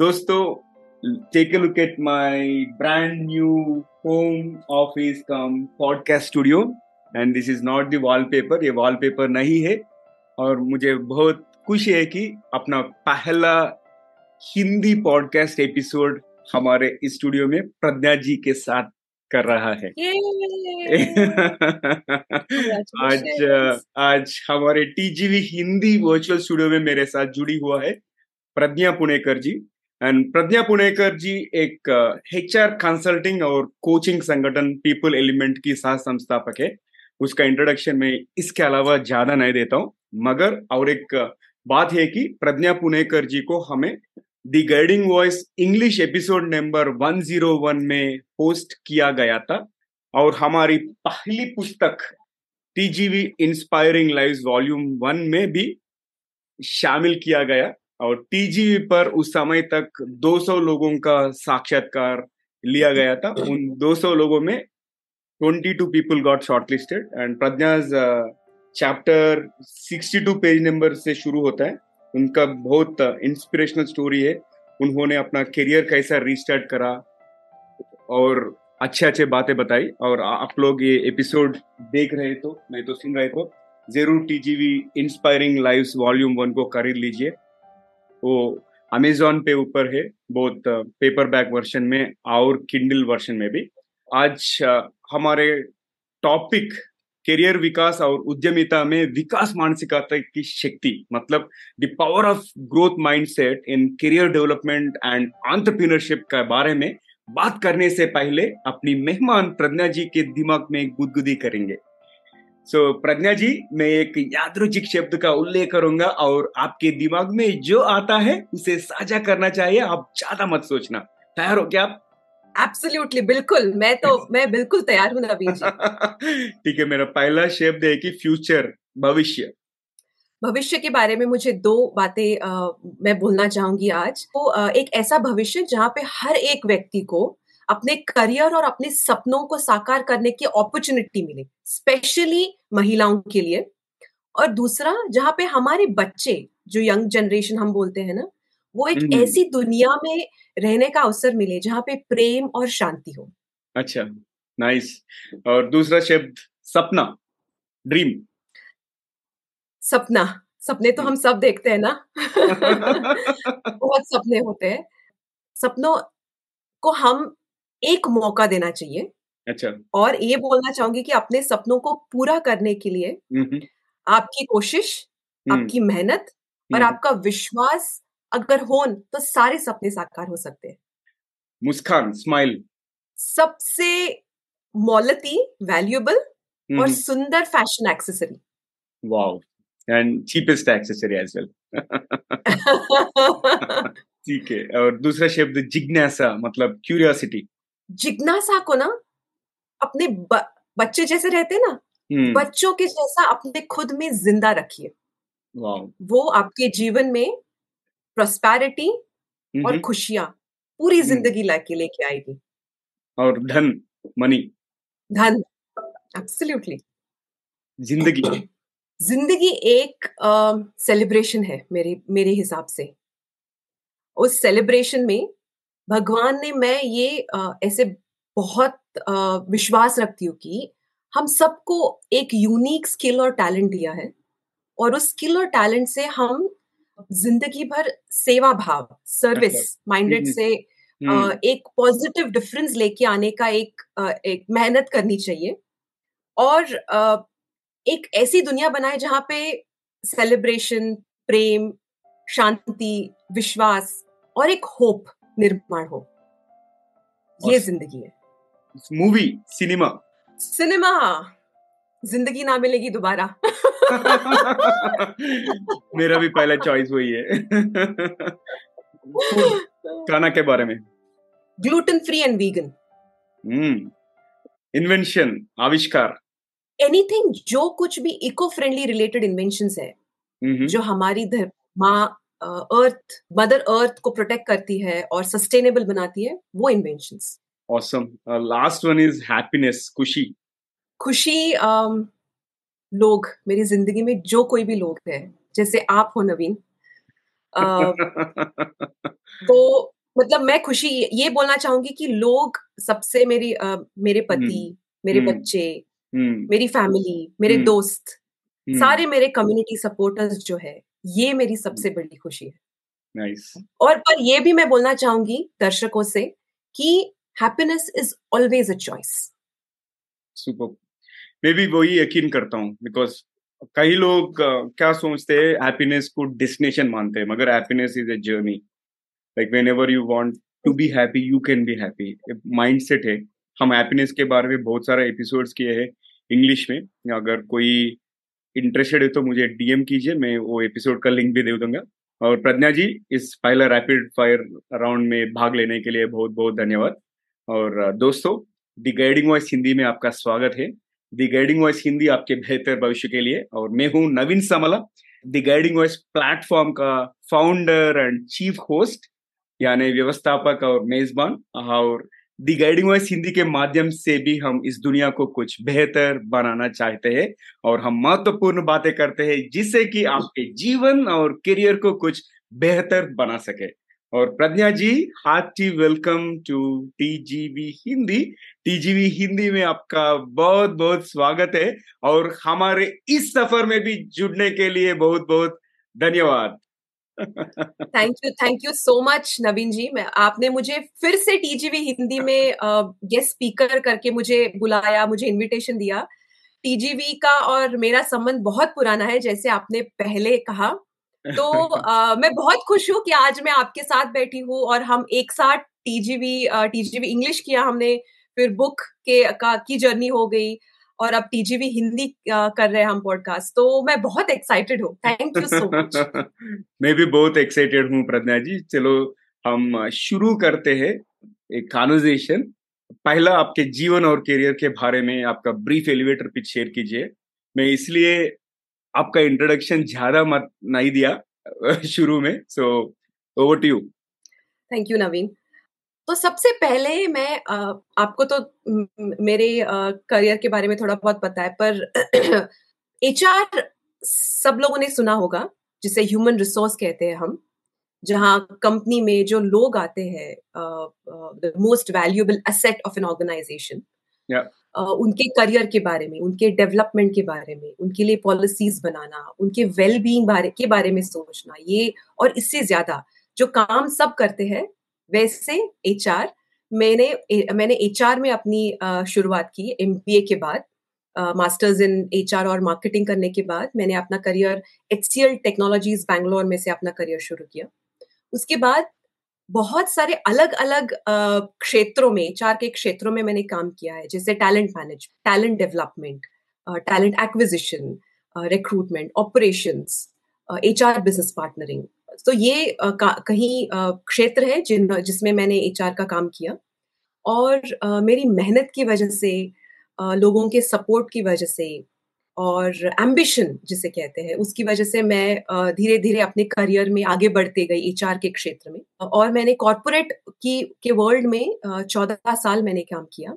दोस्तों, take a look at my brand new home office cum podcast studio and this is not the wallpaper, ये wallpaper नहीं है। और मुझे बहुत खुशी है कि अपना पहला हिंदी पॉडकास्ट एपिसोड हमारे स्टूडियो में प्रज्ञा जी के साथ कर रहा है। आज हमारे टीजीवी हिंदी वर्चुअल स्टूडियो में मेरे साथ जुड़ी हुआ है प्रज्ञा पुणेकर जी। एंड प्रज्ञा पुणेकर जी एक एचआर कंसल्टिंग और कोचिंग संगठन पीपल एलिमेंट की सह संस्थापक है। उसका इंट्रोडक्शन में इसके अलावा ज्यादा नहीं देता हूँ, मगर और एक बात है कि प्रज्ञा पुणेकर जी को हमें the guiding voice English episode number 101 में पोस्ट किया गया था और हमारी पहली पुस्तक टीजीवी इंस्पायरिंग लाइव्स वॉल्यूम 1 में भी शामिल किया गया। और टीजीवी पर उस समय तक 200 लोगों का साक्षात्कार लिया गया था। उन 200 लोगों में 22 people got shortlisted and Pragya's chapter 62 page number से शुरू होता है। उनका बहुत इंस्पिरेशनल स्टोरी है। उन्होंने अपना करियर कैसा रीस्टार्ट करा और अच्छे अच्छे बातें बताई। और आप लोग ये एपिसोड देख रहे तो नहीं तो सुन रहे तो जरूर टीजीवी इंस्पायरिंग लाइव्स वॉल्यूम 1 को खरीद लीजिए। वो अमेजोन पे ऊपर है, बहुत पेपरबैक वर्जन में और किंडल वर्जन में भी। आज हमारे टॉपिक करियर विकास और उद्यमिता में विकास मानसिकता की शक्ति, मतलब the power of growth mindset in career development and entrepreneurship के बारे में बात करने से पहले अपनी मेहमान प्रज्ञा जी के दिमाग में गुदगुदी करेंगे। प्रज्ञा जी, मैं एक यादृच्छिक शब्द का उल्लेख करूंगा और आपके दिमाग में जो आता है उसे साझा करना चाहिए। आप ज्यादा मत सोचना। तैयार हो क्या आप? एब्सोल्युटली, बिल्कुल। मैं बिल्कुल तैयार हूं नवीन जी। ठीक है, मेरा पहला शब्द है कि फ्यूचर, भविष्य। भविष्य के बारे में मुझे दो बातें मैं बोलना चाहूंगी आज। तो एक ऐसा भविष्य जहाँ पे हर एक व्यक्ति को अपने करियर और अपने सपनों को साकार करने की अपॉर्चुनिटी मिले, स्पेशली महिलाओं के लिए। और दूसरा, जहाँ पे हमारे बच्चे, जो यंग जनरेशन हम बोलते हैं ना, वो एक ऐसी दुनिया में रहने का अवसर मिले जहाँ पे प्रेम और शांति हो। अच्छा, नाइस। और दूसरा शब्द सपना, ड्रीम। सपने तो हम सब देखते हैं ना। बहुत सपने होते हैं। सपनों को हम एक मौका देना चाहिए। अच्छा। और ये बोलना चाहूंगी कि अपने सपनों को पूरा करने के लिए आपकी कोशिश, आपकी मेहनत और आपका विश्वास अगर हो तो सारे सपने साकार हो सकते हैं। मुस्कान, स्माइल। सबसे मौलती, वैल्यूएबल और सुंदर fashion accessory. Wow, and cheapest accessory as well. ठीक है। और दूसरा शब्द जिज्ञासा, मतलब क्यूरियोसिटी। जिज्ञासा को ना अपने बच्चे जैसे रहते ना, बच्चों के जैसा अपने खुद में जिंदा रखिए। वो आपके जीवन में प्रॉस्पेरिटी और खुशियां पूरी जिंदगी लाके लेके आएगी। और धन, मनी। धन, एब्सोल्युटली। जिंदगी एक सेलिब्रेशन है मेरे हिसाब से। उस सेलिब्रेशन में भगवान ने, मैं ये ऐसे बहुत विश्वास रखती हूँ कि हम सबको एक यूनिक स्किल और टैलेंट दिया है और उस स्किल और टैलेंट से हम जिंदगी भर सेवा भाव, सर्विस माइंडेड से एक पॉजिटिव डिफरेंस लेके आने का एक मेहनत करनी चाहिए। और एक ऐसी दुनिया बनाए जहाँ पे सेलिब्रेशन, प्रेम, शांति, विश्वास और एक होप निर्माण हो। ये जिंदगी है। Movie, cinema. जिंदगी ना मिलेगी दोबारा। मेरा भी पहला चॉइस वही है। खाना के बारे में, gluten free and vegan. Invention, आविष्कार। एनीथिंग, जो कुछ भी इको फ्रेंडली रिलेटेड इन्वेंशंस है, जो हमारी माँ अर्थ, मदर अर्थ को प्रोटेक्ट करती है और सस्टेनेबल बनाती है, वो inventions. Awesome. Last one is happiness, खुशी। लोग, मेरी जिंदगी में जो कोई भी लोग है, जैसे आप हो नवीन, तो मतलब मैं खुशी ये बोलना चाहूंगी कि लोग सबसे मेरी मेरे पति, मेरे बच्चे, मेरी फैमिली, मेरे दोस्त, सारे मेरे कम्युनिटी सपोर्टर्स जो है, ये मेरी सबसे बड़ी खुशी है। नाइस। और पर ये भी मैं बोलना चाहूंगी दर्शकों से कि happiness is always a choice. Super. मैं भी वही यकीन करता हूँ, बिकॉज कई लोग क्या सोचते हैं, हैप्पीनेस को डेस्टिनेशन मानते हैं, मगर happiness is a journey. Like whenever you want to be happy you can be happy, mindset है। हम हैप्पीनेस के बारे में बहुत सारे एपिसोड्स किए हैं इंग्लिश में, अगर कोई इंटरेस्टेड है तो मुझे डीएम कीजिए, मैं वो एपिसोड का लिंक भी दे दूंगा। और प्रज्ञा जी, इस पहला रैपिड फायर राउंड में भाग लेने के लिए बहुत बहुत धन्यवाद। और दोस्तों, द गाइडिंग वॉइस हिंदी में आपका स्वागत है। द गाइडिंग वॉइस हिंदी आपके बेहतर भविष्य के लिए, और मैं हूं Naveen Samla, the guiding voice platform का फाउंडर एंड चीफ होस्ट, यानी व्यवस्थापक और मेजबान। और द गाइडिंग वॉइस हिंदी के माध्यम से भी हम इस दुनिया को कुछ बेहतर बनाना चाहते हैं, और हम महत्वपूर्ण बातें करते हैं जिससे कि आपके जीवन और करियर को कुछ बेहतर बना सके। और Pragya ji, hearty welcome to TGV Hindi. TGV Hindi में आपका बहुत बहुत स्वागत है, और हमारे इस सफर में भी जुड़ने के लिए बहुत बहुत धन्यवाद। Thank you so much Naveen ji. आपने मुझे फिर से टीजीवी हिंदी में गेस्ट स्पीकर करके मुझे बुलाया, मुझे इनविटेशन दिया। टीजीवी का और मेरा संबंध बहुत पुराना है, जैसे आपने पहले कहा। तो मैं बहुत खुश हूँ कि आज मैं आपके साथ बैठी हूँ, और हम एक साथ टीजीवी इंग्लिश किया हमने, फिर बुक की जर्नी हो गई, और अब टीजीवी हिंदी कर रहे हैं हम पॉडकास्ट। तो मैं बहुत एक्साइटेड हूँ, थैंक यू सो मच। मैं भी बहुत एक्साइटेड हूँ प्रज्ञा जी। चलो हम शुरू करते हैं एक कन्वर्सेशन। पहला, आपके जीवन और करियर के बारे में आपका ब्रीफ एलिवेटर पिच शेयर कीजिए। मैं इसलिए आपका इंट्रोडक्शन ज्यादा मत नहीं दिया शुरू में, so over to you. Thank you Naveen. तो सबसे पहले मैं आपको तो मेरे करियर के बारे में थोड़ा बहुत पता है, पर एचआर सब लोगों ने सुना होगा, जिसे ह्यूमन रिसोर्स कहते हैं हम, जहाँ कंपनी में जो लोग आते हैं, the most valuable asset of an organisation, उनके करियर के बारे में, उनके डेवलपमेंट के बारे में, उनके लिए पॉलिसीज बनाना, उनके वेलबींग के बारे में सोचना, ये और इससे ज्यादा जो काम सब करते हैं, वैसे एचआर मैंने एचआर में अपनी शुरुआत की। एमबीए के बाद, मास्टर्स इन एचआर और मार्केटिंग करने के बाद, मैंने अपना करियर एचसीएल टेक्नोलॉजीज बैंगलोर में से अपना करियर शुरू किया। उसके बाद बहुत सारे अलग अलग क्षेत्रों में, एचआर के क्षेत्रों में मैंने काम किया है, जैसे talent management, talent development, talent acquisition, recruitment, operations, HR business partnering. तो ये कहीं क्षेत्र है जिसमें मैंने एचआर का काम किया। और मेरी मेहनत की वजह से, लोगों के सपोर्ट की वजह से, और एम्बिशन जिसे कहते हैं, उसकी वजह से मैं धीरे धीरे अपने करियर में आगे बढ़ते गई एचआर के क्षेत्र में। और मैंने कॉर्पोरेट के वर्ल्ड में 14 साल मैंने काम किया।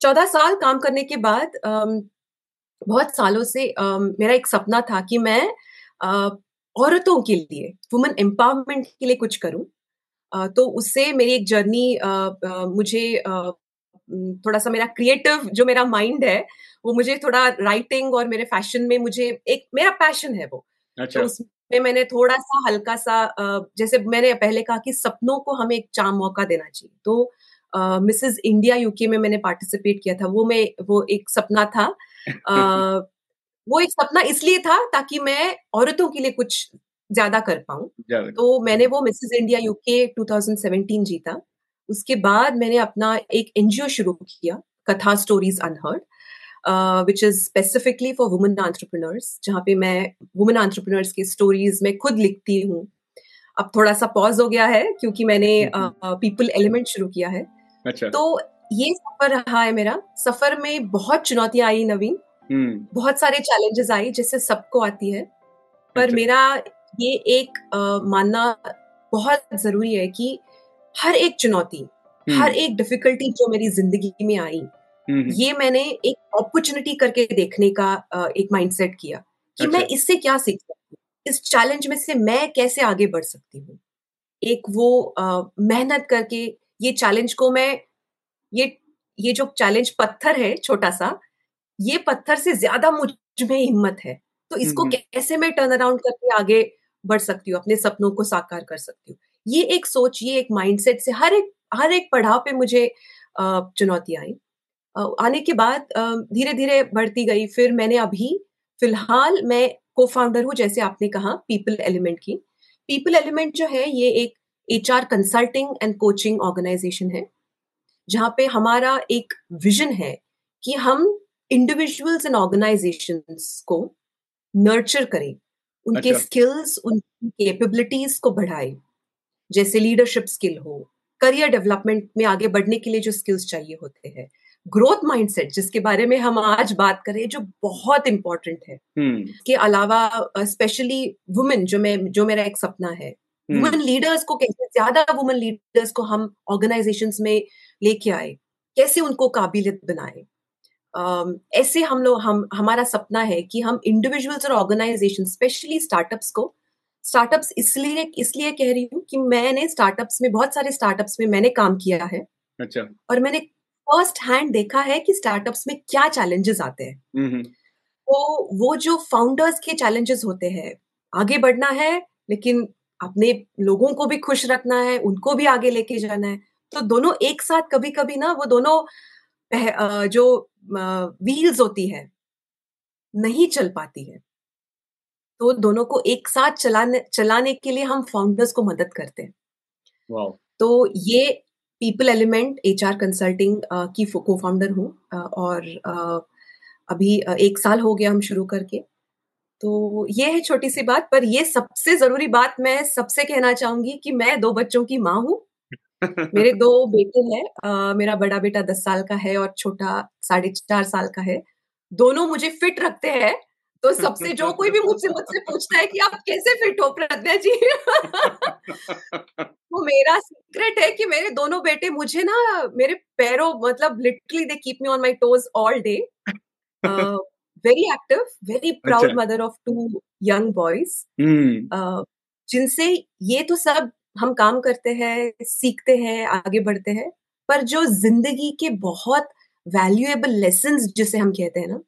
14 साल काम करने के बाद बहुत सालों से मेरा एक सपना था कि मैं औरतों के लिए, वुमेन एम्पावरमेंट के लिए कुछ करूं। तो उससे मेरी एक जर्नी, मुझे थोड़ा सा मेरा क्रिएटिव जो मेरा माइंड है वो मुझे थोड़ा राइटिंग और मेरे फैशन में, मुझे एक मेरा पैशन है वो। अच्छा। तो उसमें मैंने थोड़ा सा हल्का सा, जैसे मैंने पहले कहा कि सपनों को हमें एक चाम मौका देना चाहिए, तो मिसेज इंडिया यूके में मैंने पार्टिसिपेट किया था। वो एक सपना था। वो एक सपना इसलिए था ताकि मैं औरतों के लिए कुछ ज्यादा कर पाऊं। तो मैंने वो मिसेज इंडिया यूके 2017 जीता। उसके बाद मैंने अपना एक एनजीओ शुरू किया, Katha stories unheard, which is specifically for women entrepreneurs, जहाँ पे मैं वुमेन एंटरप्रेन्योर्स की स्टोरीज मैं खुद लिखती हूँ। अब थोड़ा सा पॉज हो गया है क्योंकि मैंने पीपल एलिमेंट शुरू किया है। अच्छा। तो ये सफर रहा है मेरा। सफर में बहुत चुनौतियां आई नवीन, बहुत सारे चैलेंजेस आए, जैसे सबको आती है। पर मेरा ये एक मानना बहुत जरूरी है कि हर एक चुनौती, हर एक डिफिकल्टी जो मेरी जिंदगी में आई, ये मैंने एक अपॉर्चुनिटी करके देखने का एक माइंडसेट किया कि मैं इससे क्या सीख सकती हूँ, इस चैलेंज में से मैं कैसे आगे बढ़ सकती हूँ, एक वो मेहनत करके ये चैलेंज को मैं ये जो चैलेंज पत्थर है छोटा सा, ये पत्थर से ज्यादा मुझ में हिम्मत है, तो इसको कैसे मैं टर्न अराउंड करके आगे बढ़ सकती हूँ, अपने सपनों को साकार कर सकती हूँ। ये एक सोच, ये एक माइंडसेट से हर एक पड़ाव पे मुझे चुनौतियाँ आई। आने के बाद धीरे धीरे बढ़ती गई। फिर मैंने अभी फिलहाल मैं को फाउंडर हूँ, जैसे आपने कहा, पीपल एलिमेंट की। पीपल एलिमेंट जो है ये एक HR consulting and coaching organisation है, जहाँ पे हमारा एक विजन है कि हम इंडिविजुअल्स एंड ऑर्गेनाइजेशंस को नर्चर करें, उनके स्किल्स, उनकी कैपेबिलिटीज को बढ़ाएं, जैसे लीडरशिप स्किल हो, करियर डेवलपमेंट में आगे बढ़ने के लिए जो स्किल्स चाहिए होते हैं, ग्रोथ माइंडसेट जिसके बारे में हम आज बात करें जो बहुत इम्पोर्टेंट है। इसके अलावा स्पेशली वुमेन, जो मेरा एक सपना है, वुमेन लीडर्स को कैसे ज्यादा, वुमेन लीडर्स को हम ऑर्गेनाइजेशंस में लेके आए, कैसे उनको काबिलियत बनाए। ऐसे हमारा सपना है कि हम इंडिविजुअल्स और ऑर्गेनाइजेशन, स्पेशली स्टार्टअप्स को, स्टार्टअप्स इसलिए कह रही हूँ कि मैंने स्टार्टअप्स में, बहुत सारे स्टार्टअप्स में मैंने काम किया है। अच्छा। और मैंने फर्स्ट हैंड देखा है कि स्टार्टअप्स में क्या चैलेंजेस आते हैं। तो वो जो फाउंडर्स के चैलेंजेस होते हैं, आगे बढ़ना है लेकिन अपने लोगों को भी खुश रखना है, उनको भी आगे लेके जाना है, तो दोनों एक साथ कभी कभी ना, वो दोनों जो व्हील्स होती है नहीं चल पाती है, तो दोनों को एक साथ चलाने के लिए हम फाउंडर्स को मदद करते हैं। वाओ। तो ये पीपल एलिमेंट HR कंसल्टिंग की को फाउंडर हूँ, और अभी 1 साल हो गया हम शुरू करके। तो ये है छोटी सी बात, पर ये सबसे जरूरी बात मैं सबसे कहना चाहूंगी कि मैं 2 बच्चों की माँ हूँ। मेरे 2 बेटे हैं, मेरा बड़ा बेटा 10 साल का है और छोटा 4.5 साल का है। दोनों मुझे फिट रखते हैं, तो सबसे जो कोई भी मुझसे पूछता है कि आप कैसे फिट हो प्रज्ञा जी, तो मेरा सीक्रेट है कि मेरे दोनों बेटे मुझे ना, मेरे पैरों, मतलब literally they keep me on my toes all day. Very active, very proud mother of 2 young boys, जिनसे ये तो सब हम काम करते हैं, सीखते हैं, आगे बढ़ते हैं, पर जो जिंदगी के बहुत वैल्यूएबल लेसन्स जिसे हम कहते हैं ना,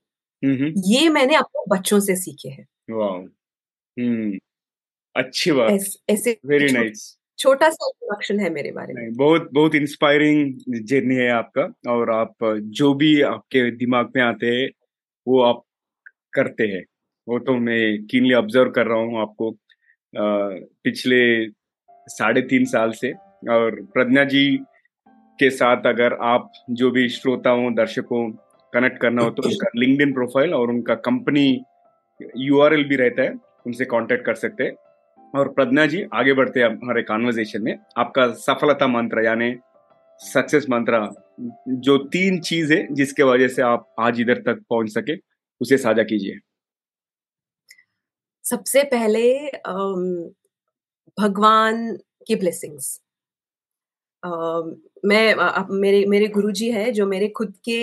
ये मैंने अपने बच्चों से सीखे हैं। वाओ। अच्छी बात। ऐसे वेरी नाइस। छोटा सा इंट्रोडक्शन है मेरे बारे में। बहुत बहुत इंस्पायरिंग जर्नी है आपका, और आप जो भी आपके दिमाग में आते हैं वो आप करते हैं, वो तो मैं कीनली ऑब्जर्व कर रहा हूँ आपको पिछले 3.5 साल से। और प्रज्ञा जी के साथ अगर आप जो भी श्रोताओं, दर्शकों कनेक्ट करना हो तो उनका लिंक्डइन प्रोफाइल और उनका कंपनी URL भी रहता है, उनसे कांटेक्ट कर सकते हैं। और प्रज्ञा जी, आगे बढ़ते हैं हमारे कॉन्वर्जेशन में। आपका सफलता मंत्र यानी सक्सेस मंत्र, जो 3 चीज है जिसके वजह से आप आज इधर तक पहुंच सके, उसे साझा कीजिए। सबसे पहले भगवान की ब्लेसिंग्स। मेरे गुरुजी है जो मेरे खुद के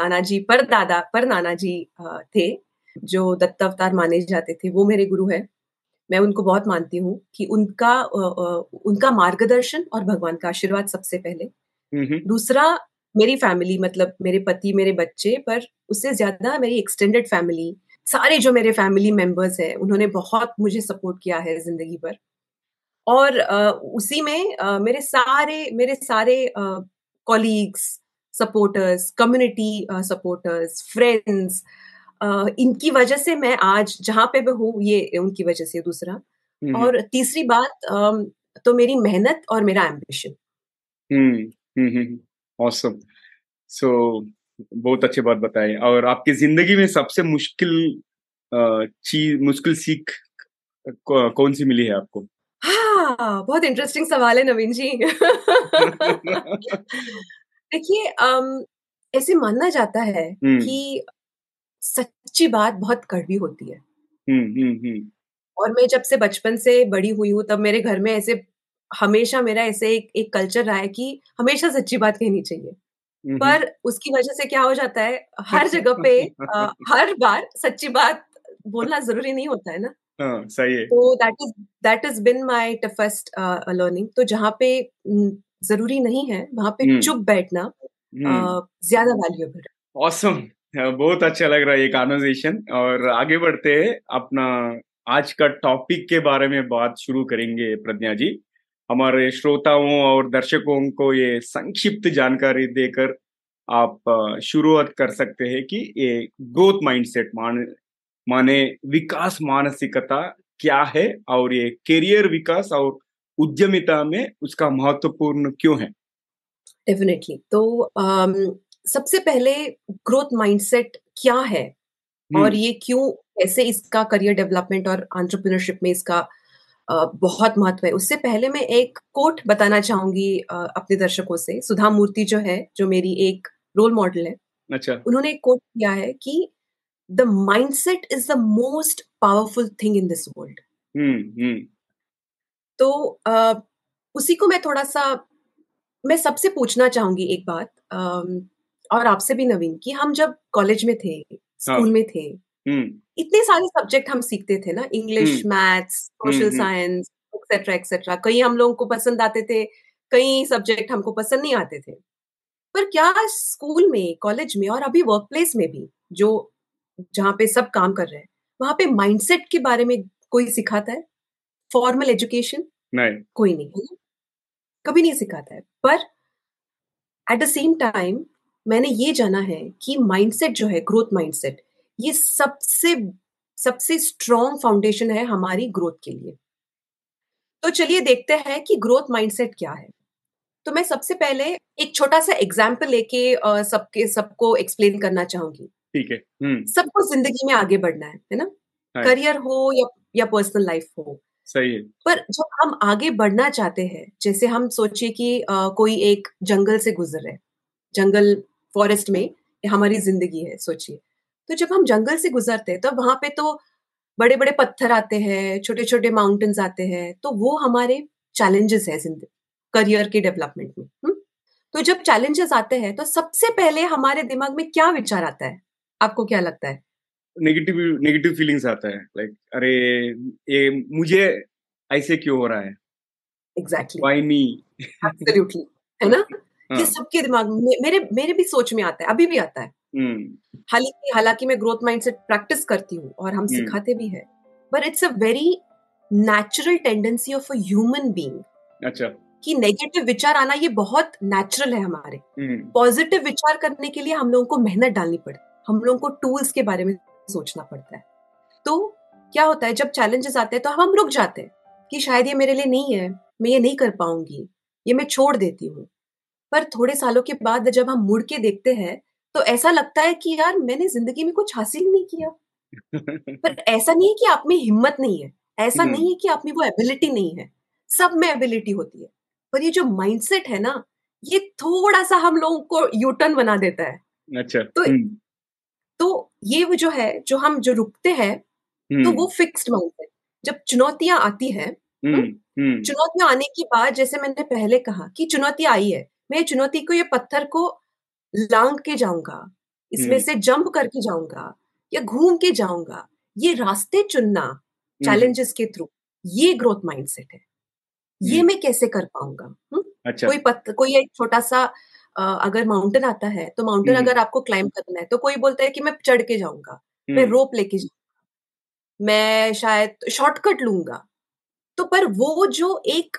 नाना जी थे, जो दत्तावतार माने जाते थे, वो मेरे गुरु है। मैं उनको बहुत मानती हूँ कि उनका मार्गदर्शन और भगवान का आशीर्वाद सबसे पहले। दूसरा, मेरी फैमिली, मतलब मेरे पति, मेरे बच्चे, पर उससे ज्यादा मेरी एक्सटेंडेड फैमिली, सारे जो मेरे फैमिली मेंबर्स है, उन्होंने बहुत मुझे सपोर्ट किया है जिंदगी भर। और उसी में मेरे सारे colleagues, supporters, community supporters, friends, इनकी वजह से मैं आज जहाँ पे भी हूँ, ये उनकी वजह से। दूसरा और तीसरी बात तो मेरी मेहनत और मेरा एम्बिशन। ऑसम। सो बहुत अच्छी बात बताई। और आपकी जिंदगी में सबसे मुश्किल सीख कौन सी मिली है आपको? हाँ, बहुत इंटरेस्टिंग सवाल है नवीन जी। देखिए, ऐसे मानना जाता है कि सच्ची बात बहुत कड़वी होती है। और मैं जब से बचपन से बड़ी हुई हूँ, तब मेरे घर में ऐसे हमेशा मेरा ऐसे एक कल्चर रहा है कि हमेशा सच्ची बात कहनी चाहिए, पर उसकी वजह से क्या हो जाता है, हर जगह पे हर बार सच्ची बात बोलना जरूरी नहीं होता है ना। सही है। तो that has been my toughest learning। तो जहाँ पे जरूरी नहीं है वहाँ पे चुप बैठना ज्यादा वैल्यूएबल है। ऑसम, बहुत अच्छा लग रहा है ये कॉन्वर्सेशन। और आगे बढ़ते हैं, अपना आज का टॉपिक के बारे में बात शुरू करेंगे। प्रज्ञा जी, हमारे श्रोताओं और दर्शकों को ये संक्षिप्त जानकारी देकर आप शुरुआत कर सकते हैं कि ये ग्रोथ माइंडसेट माने विकास मानसिकता क्या है, और ये करियर विकास और उद्यमिता में उसका महत्वपूर्ण क्यों है। डेफिनेटली। तो सबसे पहले ग्रोथ माइंडसेट क्या है और ये क्यों, कैसे इसका करियर डेवलपमेंट और एंटरप्रेन्योरशिप में इसका बहुत महत्व है, उससे पहले मैं एक कोट बताना चाहूंगी अपने दर्शकों से। सुधा मूर्ति जो है, जो मेरी एक रोल मॉडल है, अच्छा, उन्होंने एक कोट किया है कि the mindset is the most powerful thing in this world. तो उसी को मैं थोड़ा सा, मैं सबसे पूछना चाहूंगी एक बात, और आपसे भी नवीन, कि हम जब कॉलेज में थे, स्कूल में थे, इतने सारे सब्जेक्ट हम सीखते थे ना, English, maths, social science, etcetera etcetera. कई हम लोगों को पसंद आते थे, कई सब्जेक्ट हमको पसंद नहीं आते थे। पर क्या स्कूल में, कॉलेज में और अभी वर्क प्लेस में भी, जो जहाँ पे सब काम कर रहे हैं, वहां पे माइंडसेट के बारे में कोई सिखाता है? फॉर्मल एजुकेशन नहीं, कोई नहीं, कभी नहीं सिखाता है। पर एट द सेम टाइम मैंने ये जाना है कि माइंडसेट जो है, ग्रोथ माइंडसेट, ये सबसे स्ट्रॉन्ग फाउंडेशन है हमारी ग्रोथ के लिए। तो चलिए देखते हैं कि ग्रोथ माइंडसेट क्या है। तो मैं सबसे पहले एक छोटा सा एग्जाम्पल लेके सबको एक्सप्लेन करना चाहूंगी। ठीक है। सबको जिंदगी में आगे बढ़ना है ना, करियर हो या पर्सनल लाइफ हो। सही है। पर जब हम आगे बढ़ना चाहते हैं, जैसे हम सोचिए कि कोई एक जंगल से गुजर रहे, जंगल, फॉरेस्ट में हमारी जिंदगी है सोचिए। तो जब हम जंगल से गुजरते हैं तो वहां पे तो बड़े बड़े पत्थर आते हैं, छोटे छोटे माउंटेन्स आते हैं, तो वो हमारे चैलेंजेस है जिंदगी, करियर के डेवलपमेंट में। तो जब चैलेंजेस आते हैं तो सबसे पहले हमारे दिमाग में क्या विचार आता है, आपको क्या लगता है? नेगेटिव फीलिंग्स आता है, लाइक अरे ये मुझे ऐसे क्यों हो रहा है। एग्जैक्टली, व्हाई मी, एब्सोल्युटली, है ना। ये सबके दिमाग में, मेरे भी सोच में आता है, अभी भी आता है। हालांकि मैं ग्रोथ माइंडसेट प्रैक्टिस करती हूँ और हम सिखाते भी है, but it's a very natural tendency of a human being. अच्छा, कि नेगेटिव विचार आना ये बहुत नेचुरल है हमारे। पॉजिटिव विचार करने के लिए हम लोगों को मेहनत डालनी पड़ती है, हम लोगों को टूल्स के बारे में सोचना पड़ता है। तो क्या होता है, जब चैलेंजेस आते हैं तो हम रुक जाते हैं कि शायद ये मेरे लिए नहीं है, मैं ये नहीं कर पाऊंगी, ये मैं छोड़ देती हूँ। पर थोड़े सालों के बाद जब हम मुड़ के देखते हैं तो ऐसा लगता है कि यार मैंने जिंदगी में कुछ हासिल नहीं किया। पर ऐसा नहीं है कि आप में हिम्मत नहीं है, ऐसा नहीं है कि आप में वो एबिलिटी नहीं है, सब में एबिलिटी होती है। पर ये जो माइंडसेट है ना, ये थोड़ा सा हम लोगों को यूटर्न बना देता है। अच्छा। तो ये वो जो है, जो हम रुकते हैं, तो वो फिक्स्ड माइंडसेट। जब चुनौतियां आती है, चुनौतियां आने के बाद, जैसे मैंने पहले कहा कि चुनौती आई है, मैं चुनौती को, ये पत्थर को लांग के जाऊंगा, इसमें से जंप करके जाऊंगा या घूम के जाऊंगा, ये रास्ते चुनना चैलेंजेस के थ्रू, ये ग्रोथ माइंडसेट है। ये मैं कैसे कर पाऊंगा। अच्छा। कोई एक छोटा सा अगर माउंटेन आता है, तो माउंटेन अगर आपको क्लाइंब करना है, तो कोई बोलता है कि मैं चढ़ के जाऊंगा, मैं रोप लेके जाऊंगा, मैं शायद शॉर्टकट लूंगा। तो पर वो जो एक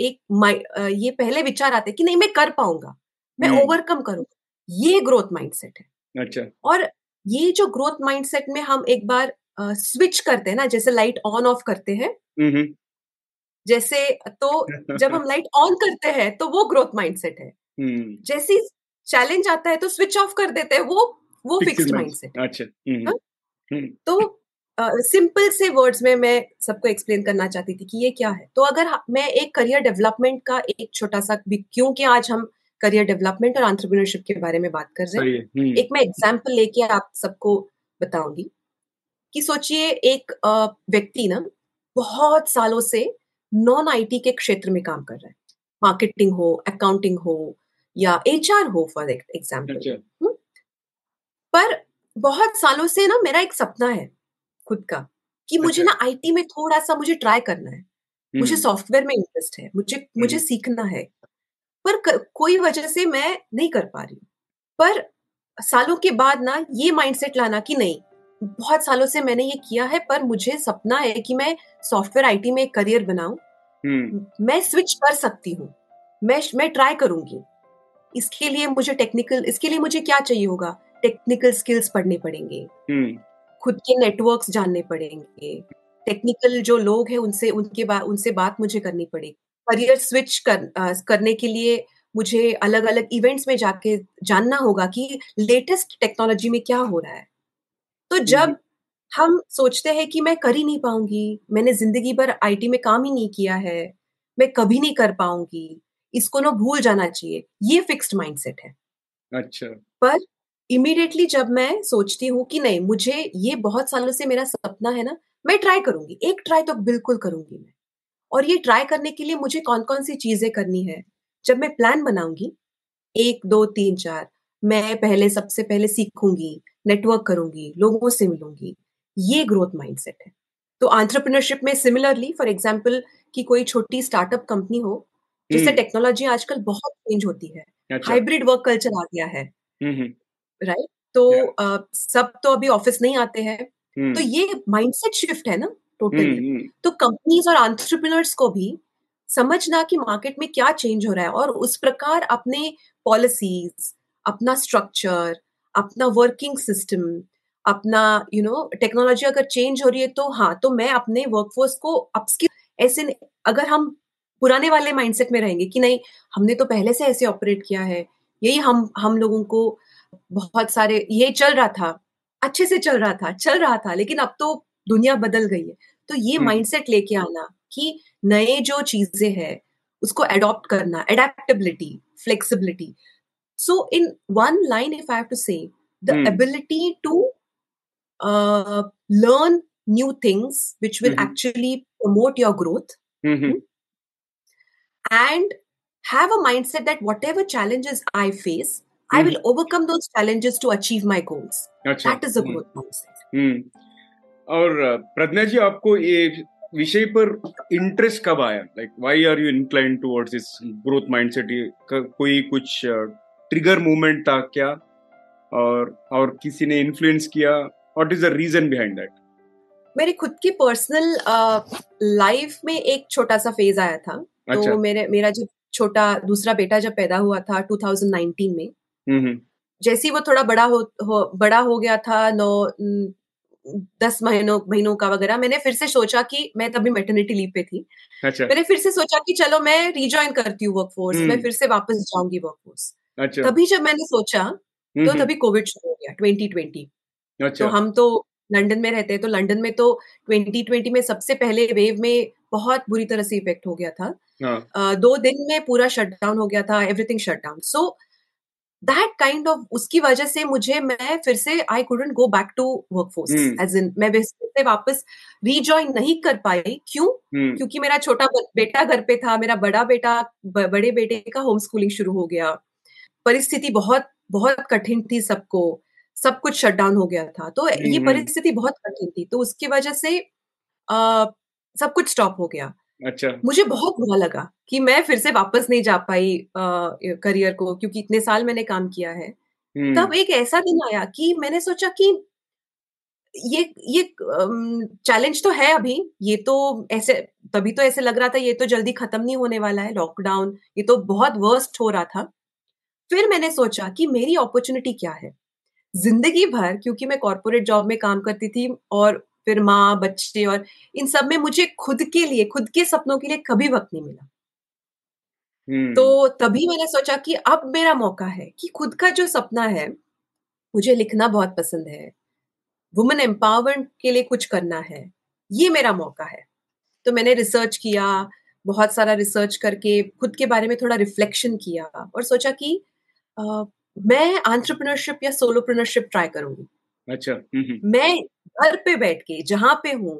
ये पहले विचार आते हैं कि नहीं मैं कर पाऊंगा, मैं ओवरकम करूंगा, ये ग्रोथ माइंडसेट है। अच्छा। और ये जो ग्रोथ माइंडसेट में हम एक बार स्विच करते हैं ना, जैसे लाइट ऑन ऑफ करते हैं जैसे, तो जब हम लाइट ऑन करते हैं तो वो ग्रोथ माइंडसेट है। जैसे चैलेंज आता है तो स्विच ऑफ कर देते हैं, वो फिक्स्ड माइंडसेट। अच्छा। तो सिंपल से वर्ड्स में मैं सबको एक्सप्लेन करना चाहती थी कि ये क्या है। तो अगर मैं एक करियर डेवलपमेंट का एक छोटा सा, क्योंकि आज हम करियर डेवलपमेंट और एंटरप्रेन्योरशिप के बारे में बात कर रहे हैं, एक मैं एग्जांपल लेके आप सबको बताऊंगी कि सोचिए एक व्यक्ति ना बहुत सालों से नॉन आईटी के क्षेत्र में काम कर रहा है, मार्केटिंग हो, अकाउंटिंग हो या एचआर हो फॉर एग्जांपल। पर बहुत सालों से ना, मेरा एक सपना है खुद का, कि मुझे ना आईटी में थोड़ा सा मुझे ट्राई करना है, मुझे सॉफ्टवेयर में इंटरेस्ट है, मुझे सीखना है, पर कोई वजह से मैं नहीं कर पा रही। पर सालों के बाद ना ये माइंडसेट लाना कि नहीं, बहुत सालों से मैंने ये किया है, पर मुझे सपना है कि मैं सॉफ्टवेयर आईटी में एक करियर बनाऊं, मैं स्विच कर सकती हूँ, मैं ट्राई करूंगी। इसके लिए मुझे क्या चाहिए होगा, टेक्निकल स्किल्स पढ़ने पड़ेंगे, खुद के नेटवर्क्स जानने पड़ेंगे, टेक्निकल जो लोग हैं उनसे बात मुझे करनी पड़ेगी। करियर स्विच करने के लिए मुझे अलग अलग इवेंट्स में जाके जानना होगा कि लेटेस्ट टेक्नोलॉजी में क्या हो रहा है। तो जब हम सोचते हैं कि मैं कर ही नहीं पाऊंगी, मैंने जिंदगी भर आईटी में काम ही नहीं किया है, मैं कभी नहीं कर पाऊंगी, इसको ना भूल जाना चाहिए, ये फिक्स्ड माइंडसेट है। अच्छा। पर इमीडिएटली जब मैं सोचती हूँ कि नहीं, मुझे ये बहुत सालों से मेरा सपना है ना, मैं ट्राई करूंगी, एक ट्राई तो बिल्कुल करूंगी मैं, और ये ट्राई करने के लिए मुझे कौन कौन सी चीजें करनी है, जब मैं प्लान बनाऊंगी 1 2 3 4, मैं सबसे पहले सीखूंगी, नेटवर्क करूंगी, लोगों से मिलूंगी, ये ग्रोथ माइंडसेट है। तो एंटरप्रेन्योरशिप में सिमिलरली, फॉर एग्जाम्पल कि कोई छोटी स्टार्टअप कंपनी हो, जिससे टेक्नोलॉजी आजकल बहुत चेंज होती है, हाइब्रिड वर्क कल्चर आ गया है, राइट? तो सब तो अभी ऑफिस नहीं आते हैं, तो ये माइंडसेट शिफ्ट है ना टोटली। तो कंपनीज और एंटरप्रेन्योर्स को भी समझना कि मार्केट में क्या चेंज हो रहा है, और उस प्रकार अपने पॉलिसीज, अपना स्ट्रक्चर, अपना वर्किंग सिस्टम, अपना टेक्नोलॉजी अगर चेंज हो रही है तो हाँ, तो मैं अपने वर्कफोर्स को अपस्किल, ऐसे अगर हम पुराने वाले माइंडसेट में रहेंगे कि नहीं, हमने तो पहले से ऐसे ऑपरेट किया है, यही हम लोगों को बहुत सारे ये चल रहा था, अच्छे से चल रहा था, लेकिन अब तो दुनिया बदल गई है। तो ये माइंडसेट लेके आना कि नए जो चीजें हैं उसको अडॉप्ट करना, adaptability, flexibility. So in one line, if I have to say, the ability to learn new things which will actually promote your growth, and have a mindset that whatever challenges I face, I will overcome those challenges to achieve my goals. Achha. That is a growth mindset. और प्रज्ञा जी, आपको ये विषय पर interest कब आया? Like, why are you inclined towards this growth mindset? कोई कुछ trigger movement था क्या, और किसी ने इन्फ्लुएंस किया? What is the reason behind that? मेरे खुद की पर्सनल लाइफ में एक छोटा सा फेज आया था। अच्छा। तो मेरा जब छोटा दूसरा बेटा जब पैदा हुआ था 2019 में, जैसे ही वो थोड़ा बड़ा हो गया था, 9-10 महीनों का वगैरह, मैंने फिर से सोचा कि मैं तभी मैटरनिटी लीव पे थी। अच्छा। मैंने फिर से सोचा कि चलो मैं रिजॉइन करती हूँ वर्कफोर्स, मैं फिर से वापस जाऊंगी वर्कफोर्स। अच्छा। तभी जब मैंने सोचा तो तभी कोविड शुरू हो गया 2020। अच्छा। तो हम तो लंदन में रहते हैं, तो लंदन में तो 2020 में सबसे पहले वेव में बहुत बुरी तरह से इफेक्ट हो गया था। 2 दिन में पूरा शटडाउन हो गया था, everything shutdown. So that kind of, उसकी वजह से मैं फिर से I couldn't go back to workforce, as in मैं फिर वापस रिजॉइन नहीं कर पाई। क्यों? क्योंकि मेरा छोटा बेटा घर पे था, मेरा बड़े बेटे का होम स्कूलिंग शुरू हो गया, परिस्थिति बहुत बहुत कठिन थी, सबको सब कुछ शटडाउन हो गया था। तो ये परिस्थिति बहुत कठिन थी, तो उसकी वजह से सब कुछ स्टॉप हो गया। अच्छा। मुझे बहुत बुरा लगा कि मैं फिर से वापस नहीं जा पाई करियर को, क्योंकि इतने साल मैंने काम किया है। तब एक ऐसा दिन आया कि मैंने सोचा कि ये चैलेंज तो है अभी, ये तो ऐसे, तभी तो ऐसे लग रहा था ये तो जल्दी खत्म नहीं होने वाला है, लॉकडाउन ये तो बहुत वर्स्ट हो रहा था। फिर मैंने सोचा कि मेरी अपॉर्चुनिटी क्या है जिंदगी भर, क्योंकि मैं कॉर्पोरेट जॉब में काम करती थी, और फिर माँ, बच्चे और इन सब में मुझे खुद के सपनों के लिए कभी वक्त नहीं मिला। तो तभी मैंने सोचा कि अब मेरा मौका है कि खुद का जो सपना है, मुझे लिखना बहुत पसंद है, वुमेन एम्पावरमेंट के लिए कुछ करना है, ये मेरा मौका है। तो मैंने रिसर्च किया, बहुत सारा रिसर्च करके खुद के बारे में थोड़ा रिफ्लेक्शन किया, और सोचा कि मैं एंटरप्रेन्योरशिप या सोलोप्रेन्योरशिप ट्राई करूंगी। अच्छा। मैं घर पे बैठ के जहां पे हूँ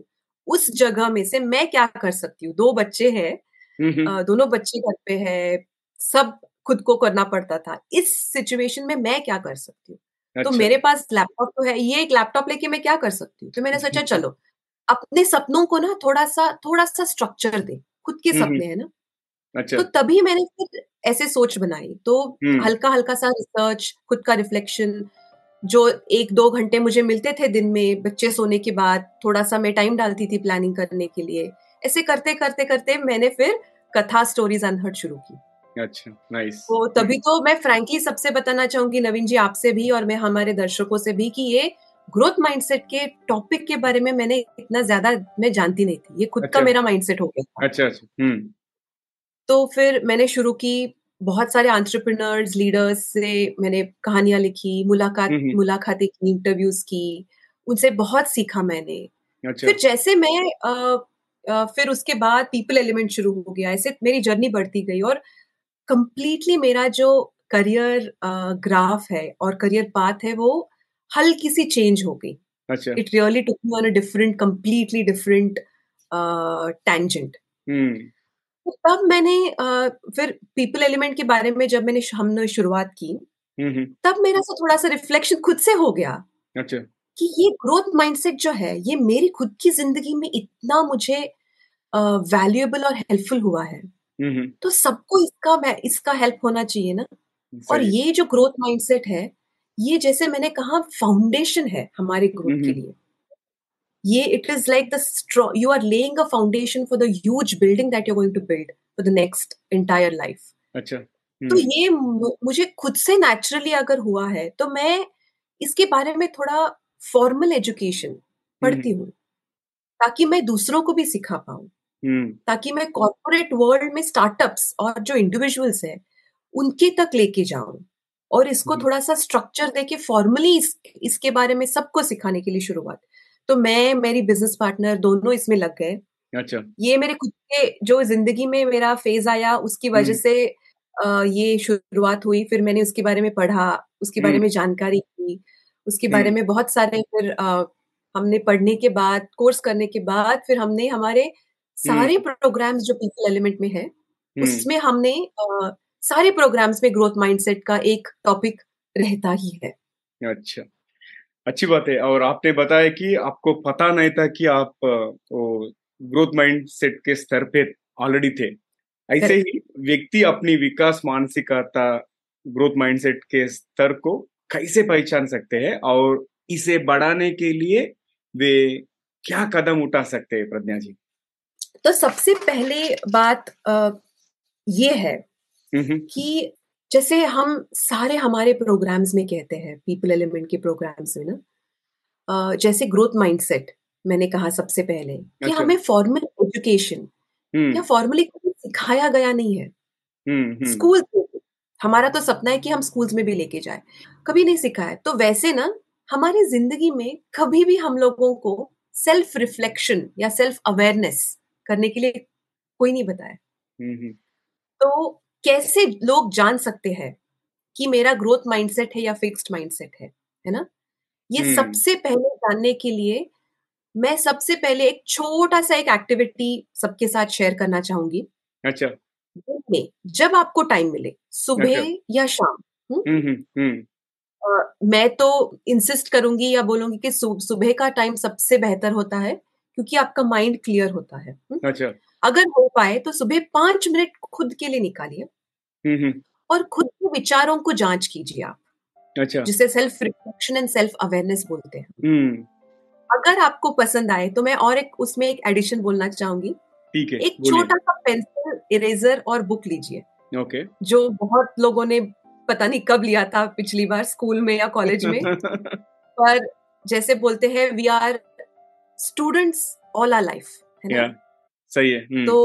उस जगह में से मैं क्या कर सकती हूँ? 2 बच्चे हैं, दोनों बच्चे घर पे हैं, सब खुद को करना पड़ता था। इस सिचुएशन में मैं क्या कर सकती हूँ? अच्छा। तो मेरे पास लैपटॉप तो है, ये एक लैपटॉप लेके मैं क्या कर सकती हूँ? तो मैंने सोचा चलो अपने सपनों को ना थोड़ा सा स्ट्रक्चर दे, खुद के सपने है ना। अच्छा। तो तभी मैंने फिर ऐसे सोच बनाई, तो हल्का हल्का सा रिसर्च, खुद का रिफ्लेक्शन, जो 1-2 घंटे मुझे मिलते थे दिन में बच्चे सोने के बाद, थोड़ा सा मैं टाइम डालती थी प्लानिंग करने के लिए। ऐसे करते करते करते मैंने फिर कथा स्टोरीज अनहर्ड शुरू की। अच्छा, नाइस। तो तभी तो मैं फ्रैंकली सबसे बताना चाहूंगी नवीन जी, आपसे भी और मैं हमारे दर्शकों से भी, कि ये ग्रोथ माइंडसेट के टॉपिक के बारे में मैंने इतना ज्यादा मैं जानती नहीं थी, ये खुद का मेरा माइंडसेट हो गया। अच्छा अच्छा। तो फिर मैंने शुरू की, बहुत सारे एंटरप्रेन्योर्स, लीडर्स से मैंने कहानियां लिखी, मुलाकातें की, इंटरव्यूज की, उनसे बहुत सीखा मैंने। अच्छा। फिर जैसे मैं फिर उसके बाद पीपल एलिमेंट शुरू हो गया, ऐसे मेरी जर्नी बढ़ती गई और कंप्लीटली मेरा जो करियर ग्राफ है और करियर पाथ है वो हल्की सी चेंज हो गई। अच्छा। It really took me on a different, completely different tangent. तब मैंने फिर पीपल एलिमेंट के बारे में जब मैंने हमने शुरुआत की, तब मेरा सा थोड़ा सा रिफ्लेक्शन खुद से हो गया। अच्छा। कि ये ग्रोथ माइंडसेट जो है ये मेरी खुद की जिंदगी में इतना मुझे वैल्यूएबल और हेल्पफुल हुआ है, तो सबको इसका हेल्प होना चाहिए ना। और ये जो ग्रोथ माइंडसेट है, ये जैसे मैंने कहा फाउंडेशन है हमारे ग्रोथ के लिए। ये it is like the strong, you are laying a foundation for the huge building that you are going to build for the next entire life. अच्छा। तो ये मुझे खुद से नेचुरली अगर हुआ है, तो मैं इसके बारे में थोड़ा फॉर्मल एजुकेशन पढ़ती हूँ ताकि मैं दूसरों को भी सिखा पाऊँ, ताकि मैं कॉर्पोरेट वर्ल्ड में स्टार्टअप्स और जो इंडिविजुअल्स हैं उनके तक लेके जाऊं, और इसको थोड़ा सा स्ट्रक्चर देके फॉर्मली इसके बारे में सबको सिखाने के लिए शुरुआत। तो मैं, मेरी बिजनेस पार्टनर दोनों इसमें लग गए। अच्छा। ये मेरे खुद के जो जिंदगी में मेरा फेज आया उसकी वजह से ये शुरुआत हुई। फिर मैंने उसके बारे में पढ़ा, उसके बारे में जानकारी ली, उसके बारे में बहुत सारे फिर हमने पढ़ने के बाद, कोर्स करने के बाद, फिर हमने हमारे सारे प्रोग्राम्स जो पीपल एलिमेंट में है उसमें हमने सारे प्रोग्राम्स में ग्रोथ माइंडसेट का एक टॉपिक रहता ही है। अच्छा, अच्छी बात है। और आपने बताया कि आपको पता नहीं था कि आप ग्रोथ माइंडसेट के स्तर पे ऑलरेडी थे। ऐसे ही व्यक्ति अपनी विकास मानसिकता, ग्रोथ माइंडसेट के स्तर को कैसे पहचान सकते हैं और इसे बढ़ाने के लिए वे क्या कदम उठा सकते हैं प्रज्ञा जी? तो सबसे पहले बात ये है कि जैसे हम सारे हमारे प्रोग्राम्स में कहते हैं, पीपल एलिमेंट के प्रोग्राम्स में ना, जैसे ग्रोथ माइंडसेट मैंने कहा सबसे पहले। अच्छा। कि हमें फॉर्मल एजुकेशन या फॉर्मली सिखाया गया नहीं है। स्कूल, हमारा तो सपना है कि हम स्कूल्स में भी लेके जाए, कभी नहीं सिखाया। तो वैसे ना हमारी जिंदगी में कभी भी हम लोगों को सेल्फ रिफ्लेक्शन या सेल्फ अवेयरनेस करने के लिए कोई नहीं बताया। तो कैसे लोग जान सकते हैं कि मेरा ग्रोथ माइंडसेट है या फिक्स्ड माइंडसेट है ना? ये सबसे पहले जानने के लिए मैं सबसे पहले एक छोटा सा एक एक्टिविटी सबके साथ शेयर करना चाहूंगी। अच्छा। में जब आपको टाइम मिले, सुबह या शाम, मैं तो इंसिस्ट करूंगी या बोलूंगी कि सुबह का टाइम सबसे बेहतर होता है, क्योंकि आपका माइंड क्लियर होता है। अच्छा। अगर हो पाए तो सुबह 5 मिनट खुद के लिए निकालिए और खुद के विचारों को जांच कीजिए आप। अच्छा। जिसे self reflection and self awareness बोलते हैं। अगर आपको पसंद आए तो मैं और एक उसमें एक एडिशन बोलना चाहूंगी। एक छोटा सा पेंसिल, इरेजर और बुक लीजिए। ओके। जो बहुत लोगों ने पता नहीं कब लिया था, पिछली बार स्कूल में या कॉलेज में। पर जैसे बोलते हैं, we are students all our life, है ना? सही है। तो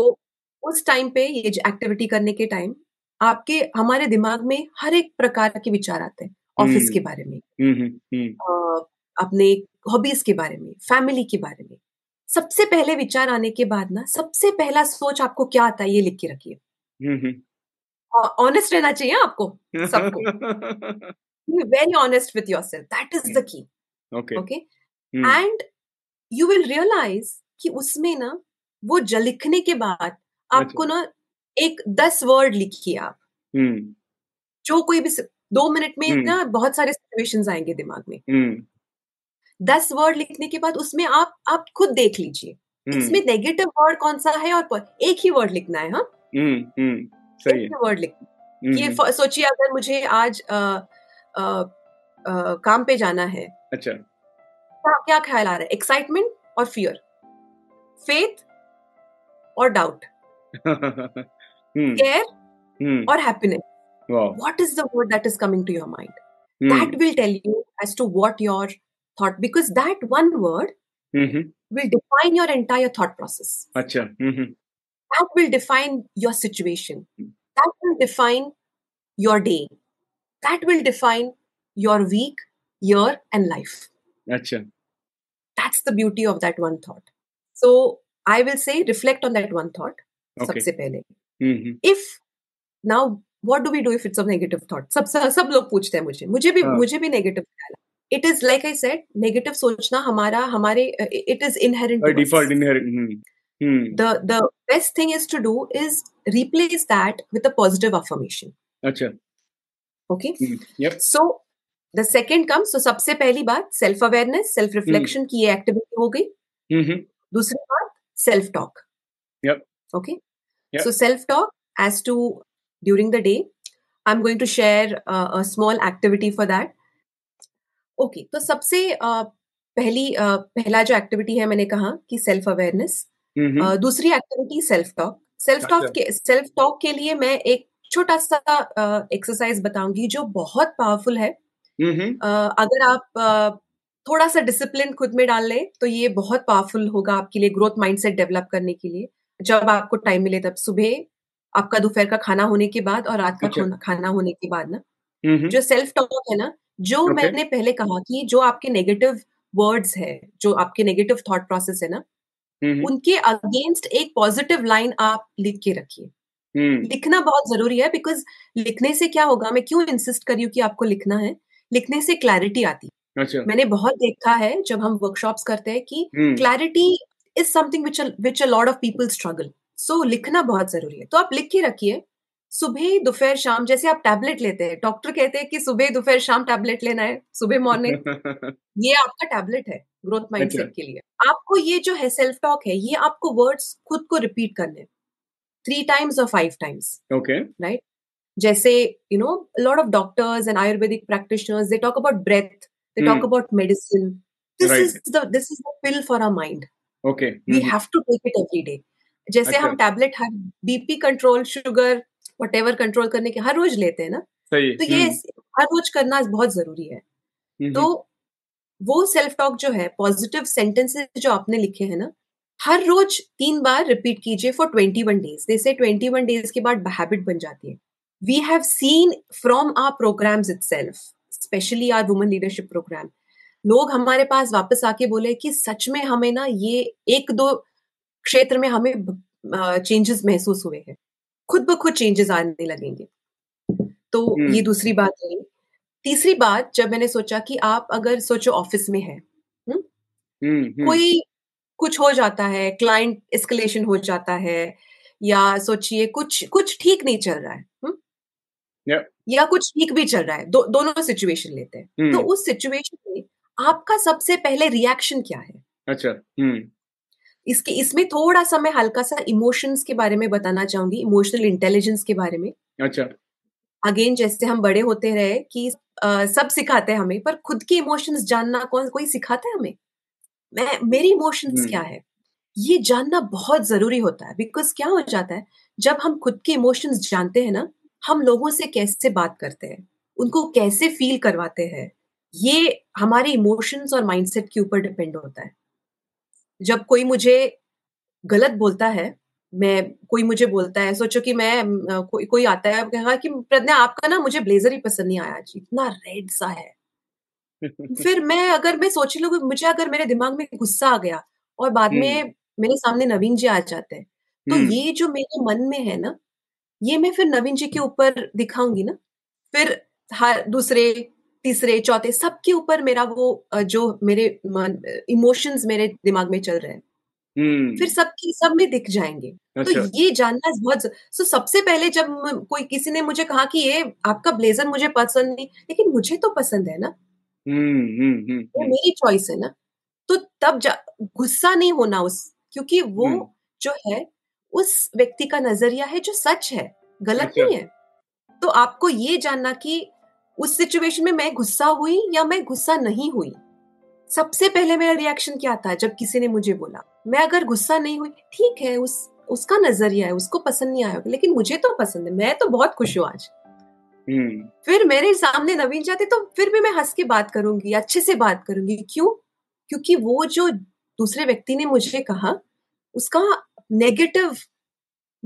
उस टाइम पे, ये एक्टिविटी करने के टाइम, आपके हमारे दिमाग में हर एक प्रकार के विचार आते हैं। ऑफिस के बारे में, अपने हॉबीज के बारे में, फैमिली के बारे में। सबसे पहले विचार आने के बाद ना, सबसे पहला सोच आपको क्या आता है ये लिख के रखिए। ऑनेस्ट रहना चाहिए आपको, सबको। Very honest with yourself, that is the key. Okay. And you will realise कि उसमें ना, वो लिखने के बाद आपको ना एक 10 वर्ड लिखिए आप। जो कोई भी 2 मिनट में ना बहुत सारे सिचुएशंस आएंगे दिमाग में। 10 वर्ड लिखने के बाद उसमें आप खुद देख लीजिए इसमें नेगेटिव वर्ड कौन सा है और एक ही वर्ड लिखना है। हाँ सही वर्ड लिखना। ये सोचिए अगर मुझे आज काम पे जाना है, अच्छा क्या ख्याल आ रहा है? एक्साइटमेंट और फियर, फेथ और डाउट, केयर और happiness. What is the word that is coming to your mind? That will tell you as to what your thought, because that one word will define your entire thought process. Achha. That will define your situation. That will define your day. That will define your week, year and life. Achha. That's the beauty of that one thought. So I will say reflect on that one thought. Okay. सबसे पहले. If now what do we do if it's a negative thought? सब लोग पूछते हैं मुझे भी negative ख्याल। It is like I said, negative सोचना हमारे it is inherent. By default inherent. The best thing is to do is replace that with a positive affirmation. अच्छा. Okay. Yep. So the second comes. So सबसे पहली बात self awareness, self reflection की ये activity हो गई। दूसरी बात self talk. Yep. Okay. Yep. So self talk as to during the day, I'm going to share a small activity for that. Okay, तो सबसे पहला जो activity है मैंने कहा कि self awareness. दूसरी activity self talk. Self talk के लिए मैं एक छोटा सा exercise बताऊंगी जो बहुत powerful है. अगर आप थोड़ा सा discipline खुद में डाल लें तो ये बहुत powerful होगा आपके लिए growth mindset develop करने के लिए. जब आपको time मिले तब सुबह आपका दोपहर का खाना होने के बाद और रात का खाना होने के बाद ना जो सेल्फ टॉक है ना जो मैंने पहले कहा कि जो आपके नेगेटिव वर्ड्स है जो आपके नेगेटिव थॉट प्रोसेस है ना उनके अगेंस्ट एक पॉजिटिव लाइन आप लिख के रखिए। लिखना बहुत जरूरी है बिकॉज लिखने से क्या होगा, मैं क्यों इंसिस्ट कर रही हूँ कि आपको लिखना है, लिखने से क्लैरिटी आती है। मैंने बहुत देखा है जब हम वर्कशॉप्स करते हैं कि clarity is something which a lot of people struggle. So लिखना बहुत जरूरी है। तो आप लिख के रखिए सुबह दोपहर शाम, जैसे आप टैबलेट लेते हैं, डॉक्टर कहते हैं कि सुबह दोपहर शाम टैबलेट लेना है, सुबह मॉर्निंग ये आपका टैबलेट है ग्रोथ माइंडसेट के लिए। आपको ये जो है सेल्फ टॉक है ये आपको वर्ड्स खुद को रिपीट करने हैं 3 times or 5 times। Okay right. जैसे you know lot of doctors and Ayurvedic practitioners they talk about breath, they talk about medicine, this is the pill for our mind. Okay we have to take it every day. जैसे हम tablet हर BP control, sugar whatever control करने के हर रोज लेते हैं ना, तो ये हर रोज करना बहुत जरूरी है। तो वो सेल्फ टॉक जो है पॉजिटिव सेंटेंसेस जो आपने लिखे हैं ना हर रोज 3 बार रिपीट कीजिए फॉर 21 days। जैसे 21 days के बाद हैबिट बन जाती है। We have seen from our programmes itself, specially our woman leadership programme, लोग हमारे पास वापस आके बोले कि सच में हमें ना ये 1-2 क्षेत्र में हमें चेंजेस महसूस हुए हैं, खुद ब खुद चेंजेस आने लगेंगे। तो ये दूसरी बात है। तीसरी बात जब मैंने सोचा कि आप अगर सोचो ऑफिस में है कोई कुछ हो जाता है, क्लाइंट एस्केलेशन हो जाता है, या सोचिए कुछ ठीक नहीं चल रहा है या कुछ ठीक भी चल रहा है, दोनों सिचुएशन लेते हैं। तो उस सिचुएशन में आपका सबसे पहले रिएक्शन क्या है? अच्छा। इसमें थोड़ा सा मैं हल्का सा इमोशंस के बारे में बताना चाहूंगी, इमोशनल इंटेलिजेंस के बारे में। अच्छा। अगेन जैसे हम बड़े होते रहे कि सब सिखाते हैं हमें, पर खुद के इमोशंस जानना कोई सिखाता है हमें? मेरी इमोशंस क्या है ये जानना बहुत जरूरी होता है। बिकॉज क्या हो जाता है जब हम खुद के इमोशंस जानते हैं ना, हम लोगों से कैसे बात करते हैं, उनको कैसे फील करवाते हैं, ये हमारे इमोशंस और माइंडसेट के ऊपर डिपेंड होता है। जब कोई मुझे गलत बोलता है, कोई मुझे बोलता है, सोचो कि कोई आता है कहा कि प्रज्ञा आपका ना मुझे ब्लेजर ही पसंद नहीं आया आज, इतना रेड सा है। फिर मैं सोच लूं मुझे अगर मेरे दिमाग में गुस्सा आ गया और बाद में मेरे सामने नवीन जी आ जाते हैं, तो ये जो मेरे मन में है ना ये मैं फिर नवीन जी के ऊपर दिखाऊंगी ना, फिर हर दूसरे तीसरे चौथे सबके ऊपर मेरा वो जो मेरे इमोशंस मेरे दिमाग में चल रहे हैं फिर सब में दिख जाएंगे। अच्छा। तो ये जानना बहुत सबसे पहले जब किसी ने मुझे कहा कि ये आपका ब्लेजर मुझे पसंद नहीं, लेकिन मुझे तो पसंद है ना, वो मेरी चॉइस है ना, तो तब गुस्सा नहीं होना उस, क्योंकि वो जो है उस व्यक्ति का नजरिया है जो सच है, गलत नहीं है। तो आपको ये जानना कि उस सिचुएशन में मैं गुस्सा हुई या मैं गुस्सा नहीं हुई। सबसे पहले मेरा रिएक्शन क्या था जब किसी ने मुझे बोला, मैं अगर गुस्सा नहीं हुई, ठीक है, उसका नजरिया है, उसको पसंद नहीं आया, लेकिन मुझे तो पसंद है, मैं तो बहुत खुश हूँ आज। फिर मेरे सामने नवीन जाते तो फिर भी मैं हंस के बात करूंगी, अच्छे से बात करूंगी। क्यों? क्योंकि वो जो दूसरे व्यक्ति ने मुझे कहा उसका नेगेटिव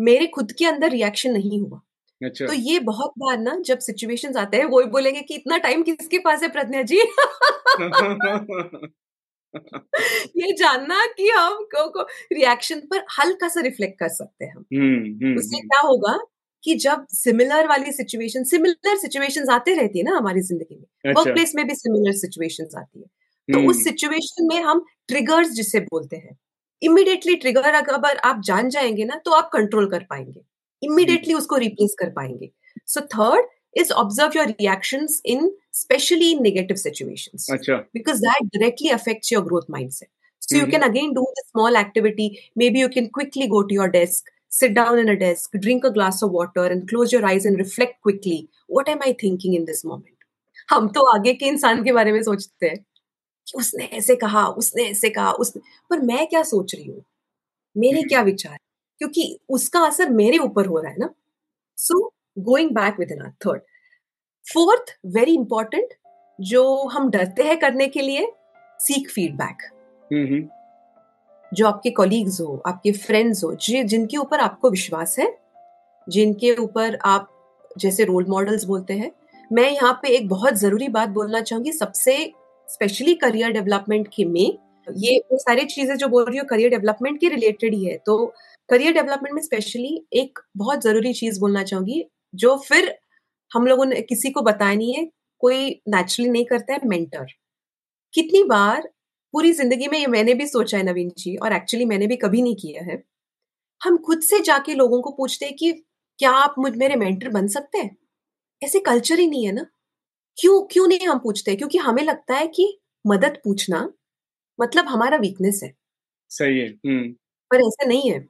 मेरे खुद के अंदर रिएक्शन नहीं हुआ। अच्छा। तो ये बहुत बार ना जब सिचुएशंस आते हैं वो ही बोलेंगे कि इतना टाइम किसके पास है प्रज्ञा जी ये जानना कि हम को रिएक्शन पर हल्का सा रिफ्लेक्ट कर सकते हैं हम। उससे क्या होगा कि जब सिमिलर वाली सिचुएशन, सिमिलर सिचुएशंस आते रहती है ना हमारी जिंदगी में, वर्क प्लेस में भी सिमिलर सिचुएशंस आती है, तो उस सिचुएशन में हम ट्रिगर्स जिसे बोलते हैं, इमीडिएटली ट्रिगर अगर आप जान जाएंगे ना तो आप कंट्रोल कर पाएंगे, इमीडिएटली उसको रिप्लेस कर पाएंगे। So third is observe your reactions in, especially in negative situations. Achha. Because that directly affects your growth mindset. So you can again do the small activity. Maybe you can quickly go to your desk, sit down in a desk, drink a glass of water and close your eyes and reflect quickly. What am I thinking in this moment? हम तो आगे के इंसान के बारे में सोचते हैं कि उसने ऐसे कहा, उसने ऐसे कहा, उसने, पर मैं क्या सोच रही हूँ, मेरे क्या विचार है, क्योंकि उसका असर मेरे ऊपर हो रहा है ना। So going back with another third. Fourth, very important, जो हम डरते हैं करने के लिए, seek feedback. जो आपके colleagues हो, आपके friends हो, जिनके ऊपर आपको विश्वास है, जिनके ऊपर आप जैसे role models बोलते हैं। मैं यहाँ पे एक बहुत जरूरी बात बोलना चाहूंगी, सबसे स्पेशली करियर डेवलपमेंट के में, ये सारी चीजें जो बोल रही हो करियर डेवलपमेंट के रिलेटेड ही है, तो करियर डेवलपमेंट में स्पेशली एक बहुत जरूरी चीज बोलना चाहूंगी जो फिर हम लोगों ने किसी को बताया नहीं है, कोई नेचुरली नहीं करता है, मेंटर। कितनी बार पूरी जिंदगी में ये मैंने भी सोचा है नवीन जी, और एक्चुअली मैंने भी कभी नहीं किया है, हम खुद से जाके लोगों को पूछते हैं कि क्या आप मुझ मेरे मेंटर बन सकते हैं। ऐसे कल्चर ही नहीं है ना। क्यों नहीं हम पूछते? क्योंकि हमें लगता है कि मदद पूछना मतलब हमारा वीकनेस है। सही है। पर ऐसा नहीं है।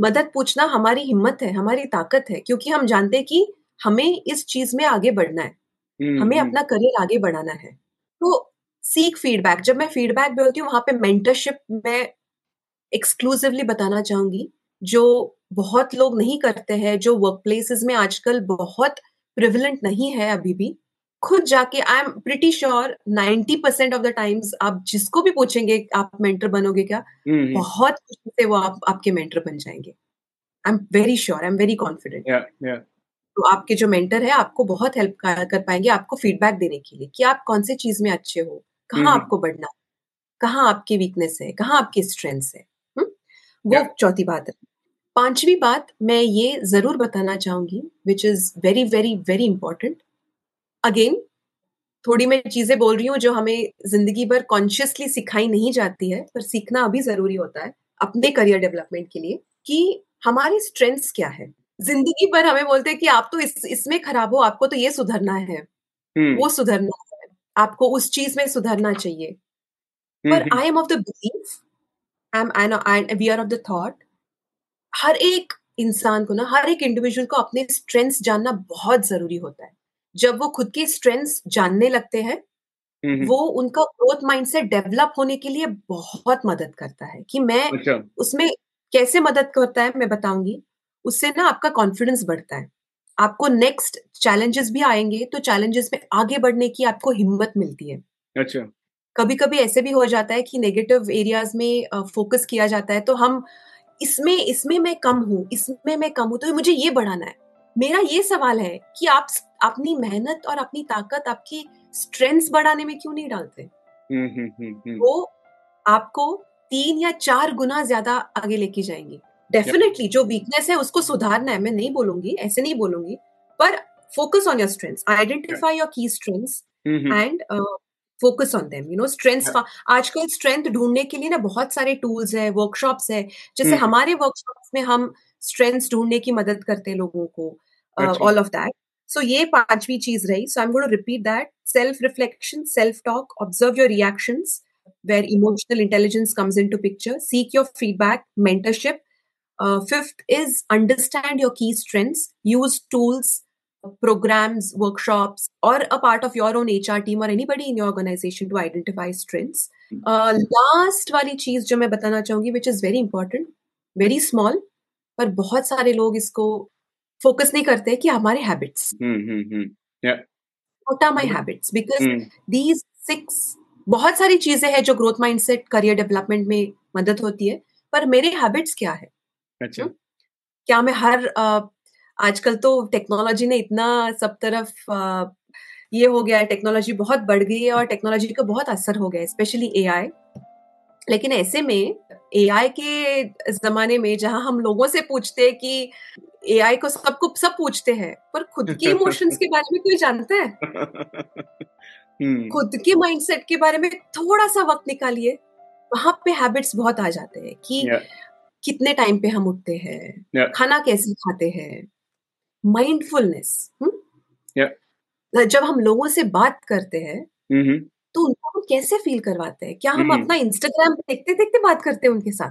मदद पूछना हमारी हिम्मत है, हमारी ताकत है, क्योंकि हम जानते हैं कि हमें इस चीज में आगे बढ़ना है, हमें अपना करियर आगे बढ़ाना है। तो सीख फीडबैक। जब मैं फीडबैक बोलती हूँ वहां पे मेंटरशिप मैं एक्सक्लूसिवली बताना चाहूंगी, जो बहुत लोग नहीं करते हैं, जो वर्क प्लेसेस में आजकल बहुत प्रिविलेंट नहीं है अभी भी। खुद जाके I am pretty sure 90% of the times आप जिसको भी पूछेंगे आप मेंटर बनोगे क्या, बहुत खुशी से वो आपके मेंटर बन जाएंगे। I am very sure, I am very confident. तो आपके जो मेंटर है आपको बहुत हेल्प कर पाएंगे आपको फीडबैक देने के लिए कि आप कौन से चीज में अच्छे हो, कहाँ आपको बढ़ना, कहाँ आपकी वीकनेस है, कहाँ आपकी स्ट्रेंथ है। वो चौथी बात है। पांचवी बात मैं ये जरूर बताना चाहूंगी, which is very very very important. Again थोड़ी मैं चीजें बोल रही हूँ जो हमें जिंदगी भर कॉन्शियसली सिखाई नहीं जाती है, पर सीखना अभी जरूरी होता है अपने करियर डेवलपमेंट के लिए, कि हमारे स्ट्रेंथ्स क्या है। जिंदगी भर हमें बोलते हैं कि आप तो इसमें खराब हो, आपको तो ये सुधरना है, वो सुधरना है, आपको उस चीज में सुधरना चाहिए। पर I am of the belief, we are of the thought, हर एक इंसान को ना, हर एक इंडिविजुअल को अपने स्ट्रेंथ्स जानना बहुत जरूरी होता है। जब वो खुद के स्ट्रेंथ्स जानने लगते हैं वो उनका ग्रोथ माइंडसेट डेवलप होने के लिए बहुत मदद करता है। कि मैं उसमें कैसे मदद करता है मैं बताऊंगी। उससे ना आपका कॉन्फिडेंस बढ़ता है, आपको नेक्स्ट चैलेंजेस भी आएंगे तो चैलेंजेस में आगे बढ़ने की आपको हिम्मत मिलती है। अच्छा। कभी कभी ऐसे भी हो जाता है कि नेगेटिव एरियाज में फोकस किया जाता है, तो हम इसमें मैं कम हूँ, इसमें मैं कम हूँ, तो मुझे ये बढ़ाना है। मेरा ये सवाल है कि आप अपनी मेहनत और अपनी ताकत, आपकी स्ट्रेंथ्स बढ़ाने में क्यों नहीं डालते? वो आपको 3 या 4 गुना ज्यादा आगे लेके जाएंगे। डेफिनेटली जो वीकनेस है उसको सुधारना है, मैं नहीं बोलूंगी, ऐसे नहीं बोलूंगी, पर focus on your strengths, identify your key strengths and focus on them, you know. Strengths आजकल स्ट्रेंथ ढूंढने के लिए ना बहुत सारे टूल्स है, वर्कशॉप्स है, जैसे हमारे वर्कशॉप्स में हम स्ट्रेंथ्स ढूंढने की मदद करते हैं लोगों को, ऑल ऑफ दैट। So ये पांचवी चीज रही. So I'm going to repeat that. Self-reflection, self-talk, observe your reactions, where emotional intelligence comes into picture. Seek your feedback, mentorship. Fifth is understand your key strengths. Use tools, programs, workshops, or a part of your own HR team or anybody in your organization to identify strengths. Last वाली चीज जो मैं बताना चाहूंगी, which is very important, very small, पर बहुत सारे लोग इसको फोकस नहीं करते कि हमारे habits. What are my habits? Because these six बहुत सारी चीजें हैं जो ग्रोथ माइंडसेट करियर डेवलपमेंट में मदद होती है, पर मेरे हैबिट्स क्या है? अच्छा, क्या मैं हर आजकल तो टेक्नोलॉजी ने इतना सब तरफ ये हो गया है, टेक्नोलॉजी बहुत बढ़ गई है और टेक्नोलॉजी का बहुत असर हो गया है, स्पेशली एआई. लेकिन ऐसे में एआई के जमाने में जहां हम लोगों से पूछते हैं कि एआई को सब पूछते हैं, पर खुद के इमोशंस के बारे में कोई जानता है? खुद के माइंडसेट के बारे में थोड़ा सा वक्त निकालिए, वहां पे हैबिट्स बहुत आ जाते हैं कि कितने टाइम पे हम उठते हैं, खाना कैसे खाते हैं, माइंडफुलनेस. जब हम लोगों से बात करते हैं तो उनको हम कैसे फील करवाते हैं? क्या हम अपना इंस्टाग्राम देखते देखते बात करते हैं उनके साथ?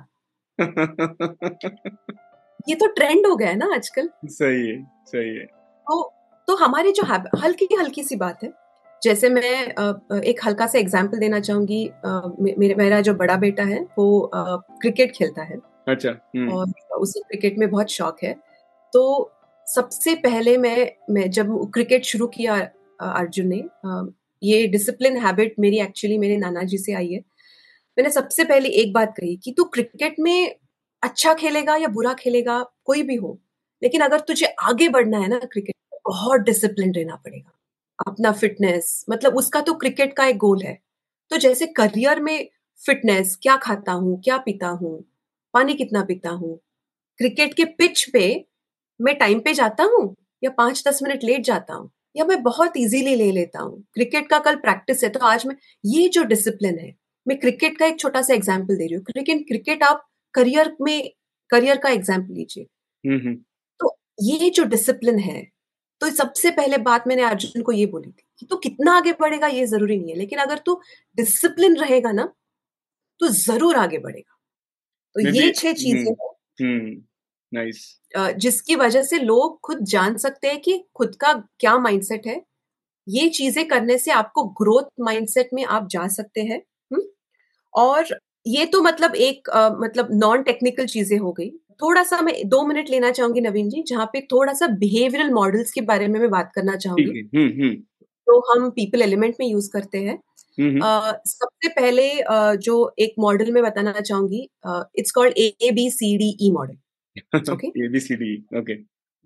ये तो ट्रेंड हो गया है ना आजकल. सही है, सही है. तो हमारे जो हल्की हल्की सी बात है, जैसे मैं एक हल्का सा एग्जाम्पल देना चाहूंगी. मेरा जो बड़ा बेटा है वो क्रिकेट खेलता है. अच्छा. और उसे क्रिकेट में बहुत शौक है. तो सबसे पहले मैं जब क्रिकेट शुरू किया अर्जुन ने, ये डिसिप्लिन हैबिट मेरी एक्चुअली मेरे नाना जी से आई है. मैंने सबसे पहले एक बात कही कि तू क्रिकेट में अच्छा खेलेगा या बुरा खेलेगा, कोई भी हो, लेकिन अगर तुझे आगे बढ़ना है ना क्रिकेट में, बहुत डिसिप्लिन रहना पड़ेगा. अपना फिटनेस, मतलब उसका तो क्रिकेट का एक गोल है. तो जैसे करियर में फिटनेस, क्या खाता हूँ, क्या पीता हूँ, पानी कितना पीता हूँ, क्रिकेट के पिच पे मैं टाइम पे जाता हूँ या 5-10 मिनट लेट जाता हूँ, या मैं बहुत इजीली ले लेता हूँ, क्रिकेट का कल प्रैक्टिस है तो आज मैं, ये जो डिसिप्लिन है, मैं क्रिकेट का एक छोटा सा एग्जाम्पल दे रही हूँ, लेकिन क्रिकेट आप करियर का एग्जाम्पल लीजिए. तो ये जो डिसिप्लिन है, तो सबसे पहले बात मैंने अर्जुन को ये बोली थी कि तू कितना आगे बढ़ेगा ये जरूरी नहीं है, लेकिन अगर तू डिसिप्लिन रहेगा ना तो जरूर आगे बढ़ेगा. तो ये 6 चीजें हैं जिसकी वजह से लोग खुद जान सकते हैं कि खुद का क्या माइंडसेट है. ये चीजें करने से आपको ग्रोथ माइंडसेट में आप जा सकते हैं. और ये तो मतलब एक मतलब नॉन टेक्निकल चीजें हो गई. थोड़ा सा मैं 2 मिनट लेना चाहूंगी नवीन जी, जहाँ पे थोड़ा सा बिहेवियरल मॉडल्स के बारे में मैं बात करना चाहूंगी, तो हम पीपल एलिमेंट में यूज करते हैं. सबसे पहले जो एक मॉडल में बताना चाहूंगी, it's called ABCDE model. Okay. ABCD. Okay.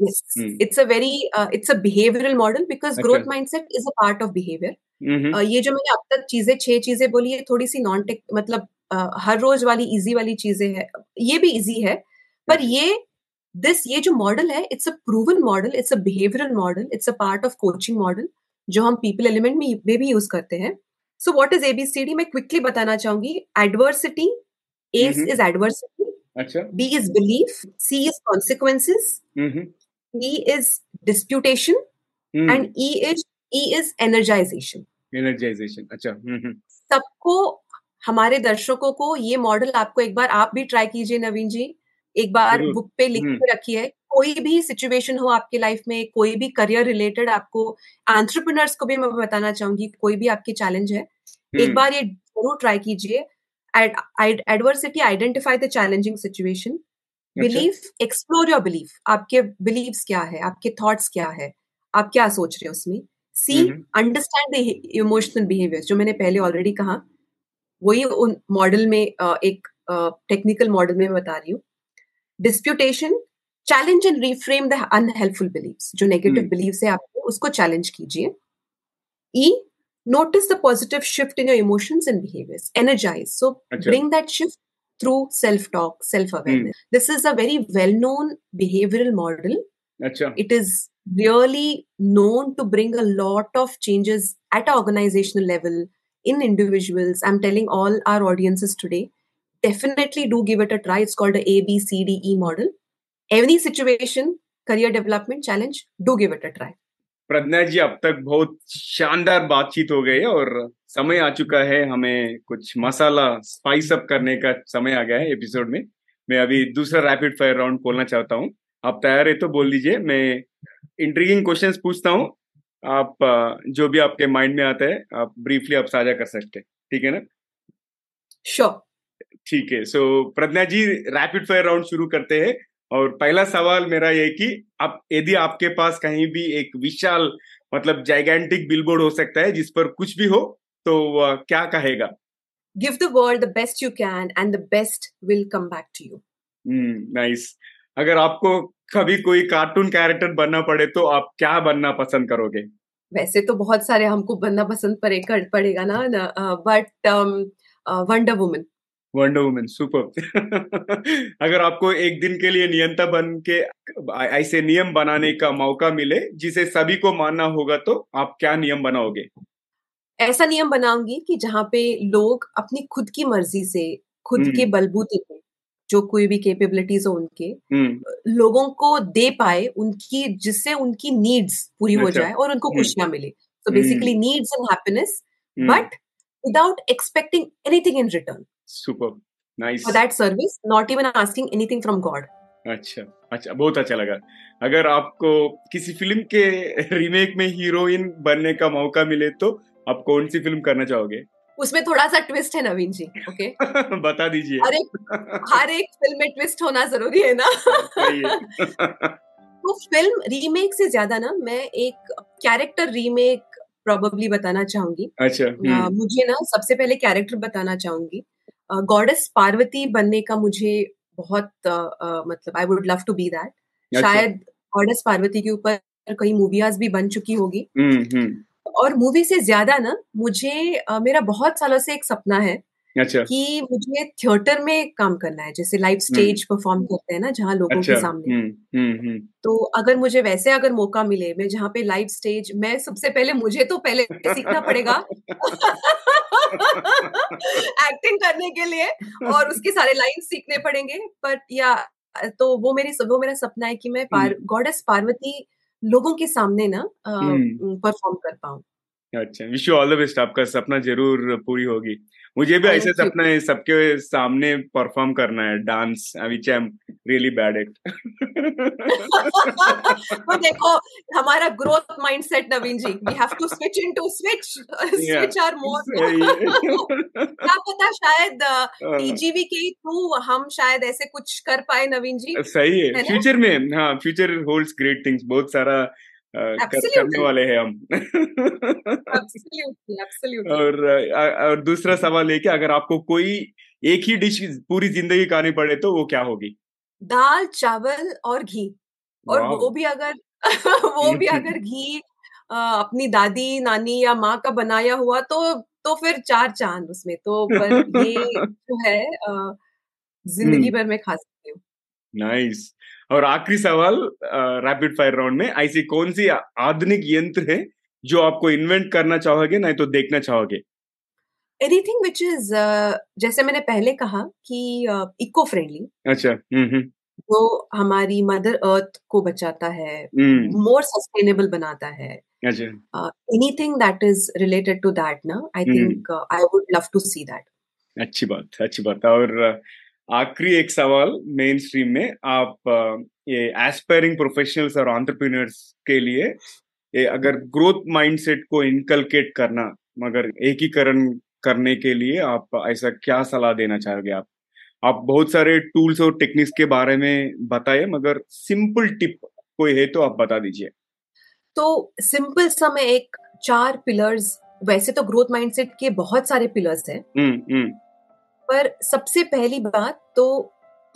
Yes. It's a very it's a behavioral model because growth mindset is a part of behavior. ये जो मैंने अब तक 6 चीजें बोली है, थोड़ी सी नॉन टेक, मतलब हर रोज वाली इजी वाली चीजें है. ये भी इजी है, पर ये जो मॉडल है, it's a proven model, it's a behavioural model, it's a part of coaching model जो हम पीपल एलिमेंट में भी यूज करते हैं. So what is ABCD? मैं क्विकली बताना चाहूंगी. Adversity, A is adversity. अच्छा. B is belief, C is consequences, D is disputation, and E is energization. Energization. अच्छा. सबको, हमारे दर्शकों को ये मॉडल आपको एक बार आप भी ट्राई कीजिए नवीन जी. एक बार बुक पे लिख के रखिए, कोई भी सिचुएशन हो आपके लाइफ में, कोई भी करियर रिलेटेड, आपको एंटरप्रेन्योर्स को भी मैं बताना चाहूंगी, कोई भी आपके चैलेंज है, एक बार ये जरूर ट्राई कीजिए. Adversity, identify the challenging situation. Belief, explore your belief. आपके beliefs क्या है, आपके thoughts क्या है, आप क्या सोच रहे हो उसमें. C, understand the emotional behaviors. जो मैंने पहले already कहा, वही उन मॉडल में एक टेक्निकल मॉडल में बता रही हूँ. Disputation, challenge and reframe the unhelpful beliefs. जो negative beliefs है आपको, उसको challenge कीजिए. E, notice the positive shift in your emotions and behaviors. Energize. So bring that shift through self-talk, self-awareness. This is a very well-known behavioral model. It is really known to bring a lot of changes at an organizational level, in individuals. I'm telling all our audiences today, definitely do give it a try. It's called the ABCDE model. Any situation, career development challenge, do give it a try. Pragya ji, अब तक बहुत शानदार बातचीत हो गई है और समय आ चुका है, हमें कुछ मसाला स्पाइस अप करने का समय आ गया है एपिसोड में। मैं अभी दूसरा रैपिड फायर राउंड खोलना चाहता हूँ, आप तैयार है तो बोल दीजिए। मैं इंट्रिगिंग क्वेश्चंस पूछता हूँ, आप जो भी आपके माइंड में आता है आप ब्रीफली आप साझा कर सकते हैं, ठीक है ना? श्योर, ठीक है। So Pragya ji, rapid fire round शुरू करते हैं और पहला सवाल मेरा ये कि आप यदि आपके पास कहीं भी एक विशाल मतलब जाइगेंटिक बिलबोर्ड हो सकता है जिस पर कुछ भी हो, तो क्या कहेगा? Give the world the best you can and the best will come back to you. Nice. अगर आपको कभी कोई कार्टून कैरेक्टर बनना पड़े तो आप क्या बनना पसंद करोगे? वैसे तो बहुत सारे हमको बनना पसंद पड़ेगा ना, but wonder woman. Wonder woman, super. अगर आपको एक दिन के लिए नियंता बन के ऐसे नियम बनाने का मौका मिले जिसे सभी को मानना होगा, तो आप क्या नियम बनाओगे? ऐसा नियम बनाऊंगी कि जहाँ पे लोग अपनी खुद की मर्जी से, खुद के बलबूते पे, जो कोई भी कैपेबिलिटीज हो उनके, लोगों को दे पाए उनकी, जिससे उनकी नीड्स पूरी हो जाए और उनको खुशियां मिले। So basically needs and happiness, but without expecting anything in return. Super, nice. For that service, not even asking anything from God. अच्छा, बहुत अच्छा लगा। अगर आपको किसी फिल्म के रीमेक में हीरोइन बनने का मौका मिले तो आप कौन सी फिल्म करना चाहोगे? उसमें थोड़ा सा ट्विस्ट है नवीन जी, ओके? बता दीजिए। अरे हर एक फिल्म में ट्विस्ट होना जरूरी है ना। तो फिल्म रीमेक से ज्यादा ना, मैं एक कैरेक्टर रीमेक प्रोबेबली बताना चाहूंगी। अच्छा। मुझे ना सबसे पहले कैरेक्टर बताना चाहूंगी, गॉडेस पार्वती बनने का मुझे बहुत मतलब I would love to be that. शायद गॉडेस पार्वती के ऊपर कई मूवीज भी बन चुकी होगी। और मूवी से ज्यादा ना मुझे मेरा बहुत सालों से एक सपना है कि मुझे थिएटर में काम करना है, जैसे लाइव स्टेज परफॉर्म करते हैं ना जहाँ लोगों के सामने। तो अगर मुझे वैसे अगर मौका मिले, मैं जहाँ पे लाइव स्टेज, मैं सबसे पहले मुझे तो पहले सीखना पड़ेगा एक्टिंग करने के लिए और उसके सारे लाइन सीखने पड़ेंगे। बट या तो वो मेरा सपना है कि मैं गॉडेस पार्वती लोगों के सामने ना परफॉर्म कर पाऊँ। अच्छा, wish you all the best, आपका सपना जरूर पूरी होगी। मुझे भी ऐसे सपना है सबके सामने परफॉर्म करना है, dance, which I am really bad at. तो देखो हमारा growth mindset Naveen ji, we have to switch into switch our more. क्या पता शायद टीजीवी के थ्रू हम शायद ऐसे कुछ कर पाए नवीन जी। सही है, फ्यूचर में। हाँ, फ्यूचर होल्ड्स ग्रेट थिंग्स, बहुत सारा करने वाले हैं हम। Absolutely, absolutely. और दूसरा सवाल है कि अगर आपको कोई एक ही डिश पूरी जिंदगी खानी पड़े तो वो क्या होगी? दाल, चावल और घी। और वो भी अगर घी अपनी दादी, नानी या माँ का बनाया हुआ तो फिर चार चांद उसमें। तो पर ये जो है जिंदगी भर में खा सकती हूँ। नाइस। और आखिरी सवाल रैपिड फायर राउंड में, ऐसी कौन सी आधुनिक यंत्र है जो आपको इन्वेंट करना चाहोगे नहीं तो देखना चाहोगे? एनीथिंग विच इज, जैसे मैंने पहले कहा कि इको फ्रेंडली। अच्छा। वो हमारी मदर अर्थ को बचाता है, मोर सस्टेनेबल बनाता है। अच्छा। Anything that is related to that ना, I think I would love to see that. अच्छी बात, अच्छी बात। और आखिरी एक सवाल, मेन स्ट्रीम में आप ये एस्पायरिंग प्रोफेशनल्स और एंटरप्रेन्योर्स के लिए ये अगर ग्रोथ माइंडसेट को इनकलकेट करना, मगर एकीकरण करने के लिए आप ऐसा क्या सलाह देना चाहोगे? आप बहुत सारे टूल्स और टेक्निक्स के बारे में बताए, मगर सिंपल टिप कोई है तो आप बता दीजिए। तो सिंपल सा मैं एक 4 पिलर्स, वैसे तो ग्रोथ माइंडसेट के बहुत सारे पिलर्स हैं, पर सबसे पहली बात तो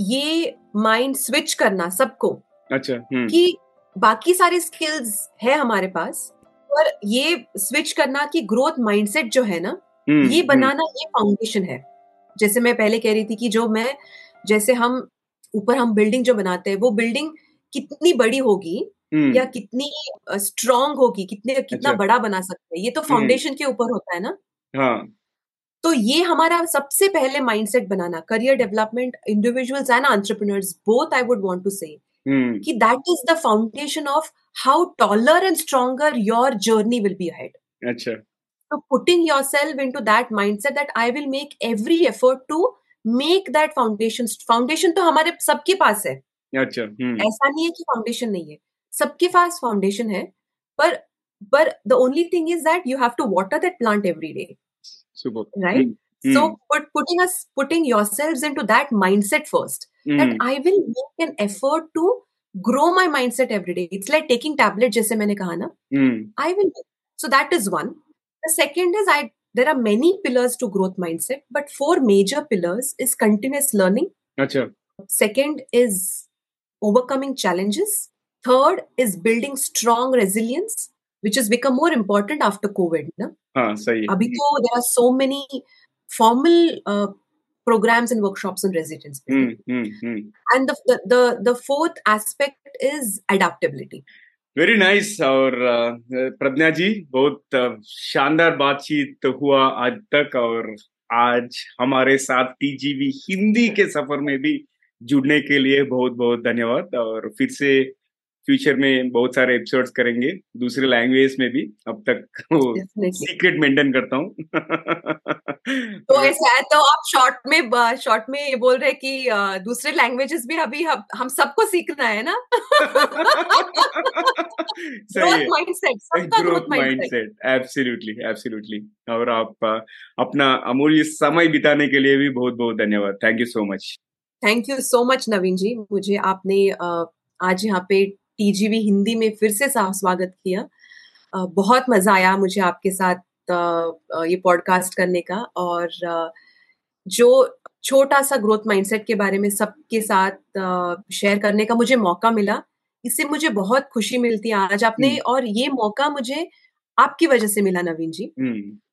ये माइंड स्विच करना सबको। अच्छा। कि बाकी सारे स्किल्स है हमारे पास, पर ये स्विच करना कि ग्रोथ माइंडसेट जो है ना ये बनाना, ये फाउंडेशन है। जैसे मैं पहले कह रही थी कि जैसे हम ऊपर हम बिल्डिंग जो बनाते हैं, वो बिल्डिंग कितनी बड़ी होगी या कितनी स्ट्रॉन्ग होगी, कितना बड़ा बना सकते हैं, ये तो फाउंडेशन के ऊपर होता है ना। हाँ। तो ये हमारा सबसे पहले माइंडसेट बनाना, career development, individuals and entrepreneurs both I would want to say कि that is the foundation of how taller and stronger your journey will be ahead. Achha. So putting yourself into that mindset that I will make every effort to make that foundation. Foundation तो हमारे सबके पास है. अच्छा. ऐसा नहीं है कि foundation नहीं है, सबके पास फाउंडेशन है, पर the only thing is that you have to water that plant every day. Super. Right? So putting yourselves into that mindset first. That I will make an effort to grow my mindset every day. It's like taking tablet, जैसे मैंने कहा ना. I will. So that is one. The second is there are many pillars to growth mindset, but four major pillars is continuous learning. Achha. Second is overcoming challenges. Third is building strong resilience, which has become more important after COVID. Na? Sahi. Abhi toh, there are so many formal programs and workshops on resilience. And the fourth aspect is adaptability. Very nice. और प्रज्ञा जी, बहुत शानदार बातचीत हुआ आज तक, और आज हमारे साथ टीजीवी हिंदी के सफर में भी जुड़ने के लिए बहुत बहुत धन्यवाद. और फिर से फ्यूचर में बहुत सारे एपिसोड्स करेंगे दूसरे लैंग्वेज में भी. अब तक वो सीक्रेट मेंटेन करता हूँ. तो ऐसा है, तो आप शॉर्ट में ये बोल रहे कि दूसरे लैंग्वेजेस भी अभी हम सबको सीखना है ना. ग्रोथ माइंडसेट, सबका ग्रोथ माइंडसेट. Absolutely absolutely. और आप अपना अमूल्य समय बिताने के लिए भी बहुत बहुत धन्यवाद. Thank you so much. Thank you so much Naveen ji, मुझे आपने आज यहाँ पे टीजीवी हिंदी में फिर से स्वागत किया. बहुत मजा आया मुझे आपके साथ ये पॉडकास्ट करने का, और जो छोटा सा ग्रोथ माइंडसेट के बारे में सबके साथ शेयर करने का मुझे मौका मिला, इससे मुझे बहुत खुशी मिलती है आज आपने. और ये मौका मुझे आपकी वजह से मिला नवीन जी.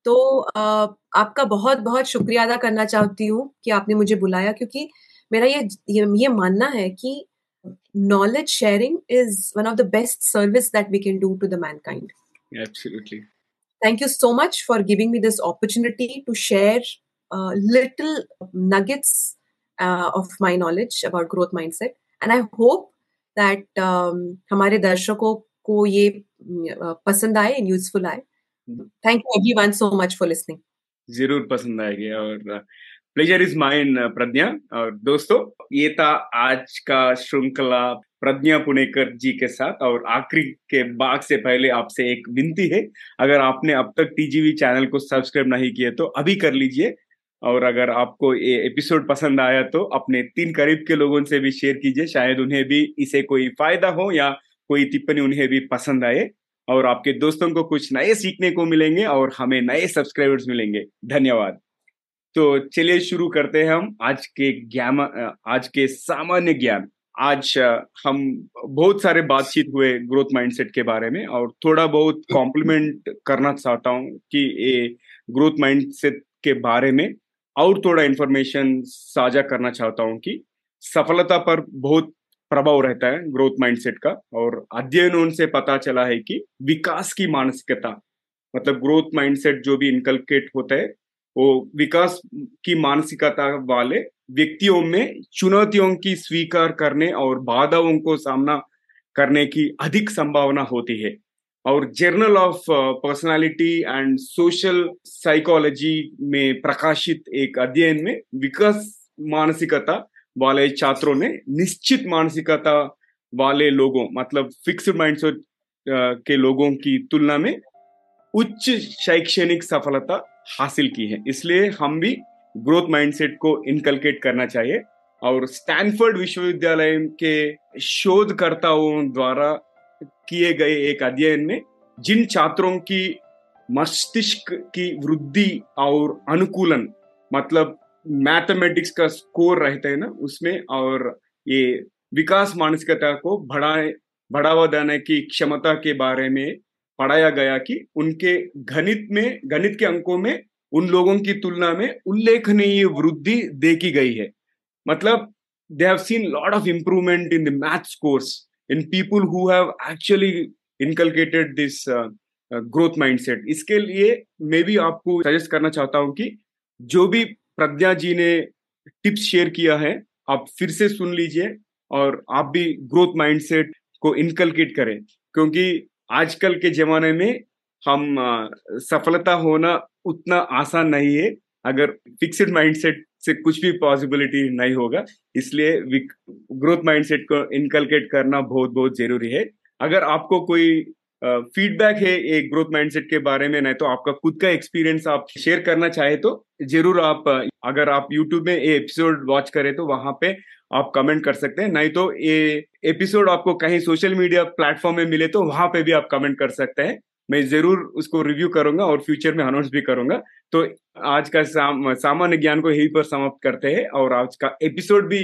तो आपका बहुत बहुत शुक्रिया अदा करना चाहती हूँ कि आपने मुझे बुलाया, क्योंकि मेरा ये मानना है कि knowledge sharing is one of the best service that we can do to the mankind. Absolutely. Thank you so much for giving me this opportunity to share little nuggets of my knowledge about growth mindset. And I hope that हमारे दर्शकों को ये पसंद आए and useful आए. Thank you everyone so much for listening. जरूर पसंद आएगी. और प्लेजर इज माइन प्रज्ञा. और दोस्तों, ये था आज का श्रृंखला प्रज्ञा पुणेकर जी के साथ. और आखिरी के भाग से पहले आपसे एक विनती है, अगर आपने अब तक टीजीवी चैनल को सब्सक्राइब नहीं किया तो अभी कर लीजिए. और अगर आपको ये एपिसोड पसंद आया तो अपने 3 करीब के लोगों से भी शेयर कीजिए, शायद उन्हें भी इसे कोई फायदा हो या कोई टिप्पणी उन्हें भी पसंद आए. और आपके दोस्तों को कुछ नए सीखने को मिलेंगे और हमें नए सब्सक्राइबर्स मिलेंगे. धन्यवाद. तो चलिए शुरू करते हैं हम आज के सामान्य ज्ञान. आज हम बहुत सारे बातचीत हुए ग्रोथ माइंडसेट के बारे में, और थोड़ा बहुत कॉम्प्लीमेंट करना चाहता हूँ कि ये ग्रोथ माइंडसेट के बारे में और थोड़ा इन्फॉर्मेशन साझा करना चाहता हूँ कि सफलता पर बहुत प्रभाव रहता है ग्रोथ माइंडसेट का. और अध्ययनों से पता चला है कि विकास की मानसिकता, मतलब ग्रोथ माइंडसेट जो भी इनकलकेट होता है, वो विकास की मानसिकता वाले व्यक्तियों में चुनौतियों की स्वीकार करने और बाधाओं को सामना करने की अधिक संभावना होती है. और journal of personality and social psychology में प्रकाशित एक अध्ययन में विकास मानसिकता वाले छात्रों ने निश्चित मानसिकता वाले लोगों, मतलब फिक्स्ड माइंडसेट के लोगों की तुलना में उच्च शैक्षणिक सफलता हासिल की है. इसलिए हम भी ग्रोथ माइंडसेट को इनकलकेट करना चाहिए. और स्टैनफोर्ड विश्वविद्यालय के शोधकर्ताओं द्वारा किए गए एक अध्ययन में जिन छात्रों की मस्तिष्क की वृद्धि और अनुकूलन, मतलब मैथमेटिक्स का स्कोर रहता है ना उसमें, और ये विकास मानसिकता को बढ़ावा देने की क्षमता के बारे में पढ़ाया गया कि उनके गणित के अंकों में उन लोगों की तुलना में उल्लेखनीय वृद्धि देखी गई है. मतलब they have seen lot of improvement in the maths course in people who have actually inculcated this growth mindset. इसके लिए मैं भी आपको सजेस्ट करना चाहता हूं कि जो भी प्रज्ञा जी ने टिप्स शेयर किया है आप फिर से सुन लीजिए, और आप भी ग्रोथ माइंडसेट को इनकलकेट करें. क्योंकि आजकल के जमाने में हम सफलता होना उतना आसान नहीं है। अगर फिक्स्ड माइंडसेट से कुछ भी पॉसिबिलिटी नहीं होगा, इसलिए ग्रोथ माइंडसेट को इनकलकेट करना बहुत बहुत जरूरी है। अगर आपको कोई फीडबैक है एक ग्रोथ माइंडसेट के बारे में, नहीं तो आपका खुद का एक्सपीरियंस आप शेयर करना चाहे तो जरूर आप, अगर आप यूट्यूब में ये एपिसोड वॉच करें तो वहां पे आप कमेंट कर सकते हैं, नहीं तो ये एपिसोड आपको कहीं सोशल मीडिया प्लेटफॉर्म में मिले तो वहां पे भी आप कमेंट कर सकते हैं। मैं जरूर उसको रिव्यू करूंगा और फ्यूचर में अनाउंस भी करूंगा। तो आज का सामान्य ज्ञान को यहीं पर समाप्त करते हैं और आज का एपिसोड भी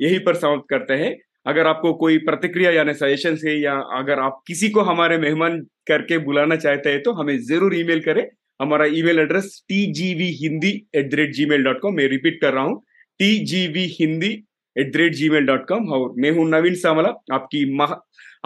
यहीं पर समाप्त करते हैं। अगर आपको कोई प्रतिक्रिया यानी सजेशन है या अगर आप किसी को हमारे मेहमान करके बुलाना चाहते हैं तो हमें जरूर ईमेल करें। हमारा ईमेल एड्रेस tgvhindi@gmail.com, मैं रिपीट कर रहा हूँ tgvhindi@gmail.com। और मैं हूँ नवीन सामला,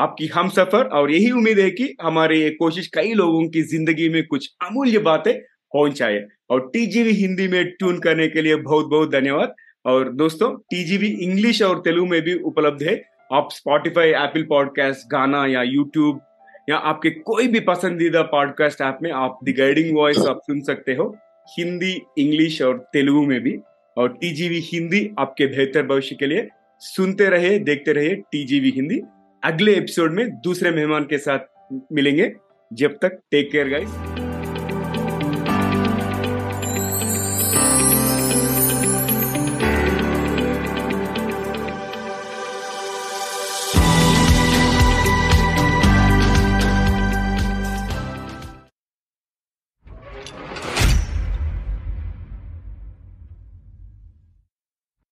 आपकी हम सफर, और यही उम्मीद है कि हमारे ये कोशिश कई लोगों की जिंदगी में कुछ अमूल्य बातें पहुंचाए। और टीजीवी हिंदी में ट्यून करने के लिए बहुत बहुत धन्यवाद। और दोस्तों, टीजीवी इंग्लिश और तेलुगु में भी उपलब्ध है। आप स्पॉटिफाई, एप्पल पॉडकास्ट, गाना या यूट्यूब या आपके कोई भी पसंदीदा पॉडकास्ट ऐप में आप द गाइडिंग वॉइस आप सुन सकते हो, हिंदी, इंग्लिश और तेलुगु में भी। और टीजीवी हिंदी आपके बेहतर भविष्य के लिए सुनते रहे, देखते रहे टीजीवी हिंदी। अगले एपिसोड में दूसरे मेहमान के साथ मिलेंगे। जब तक टेक केयर गाइस।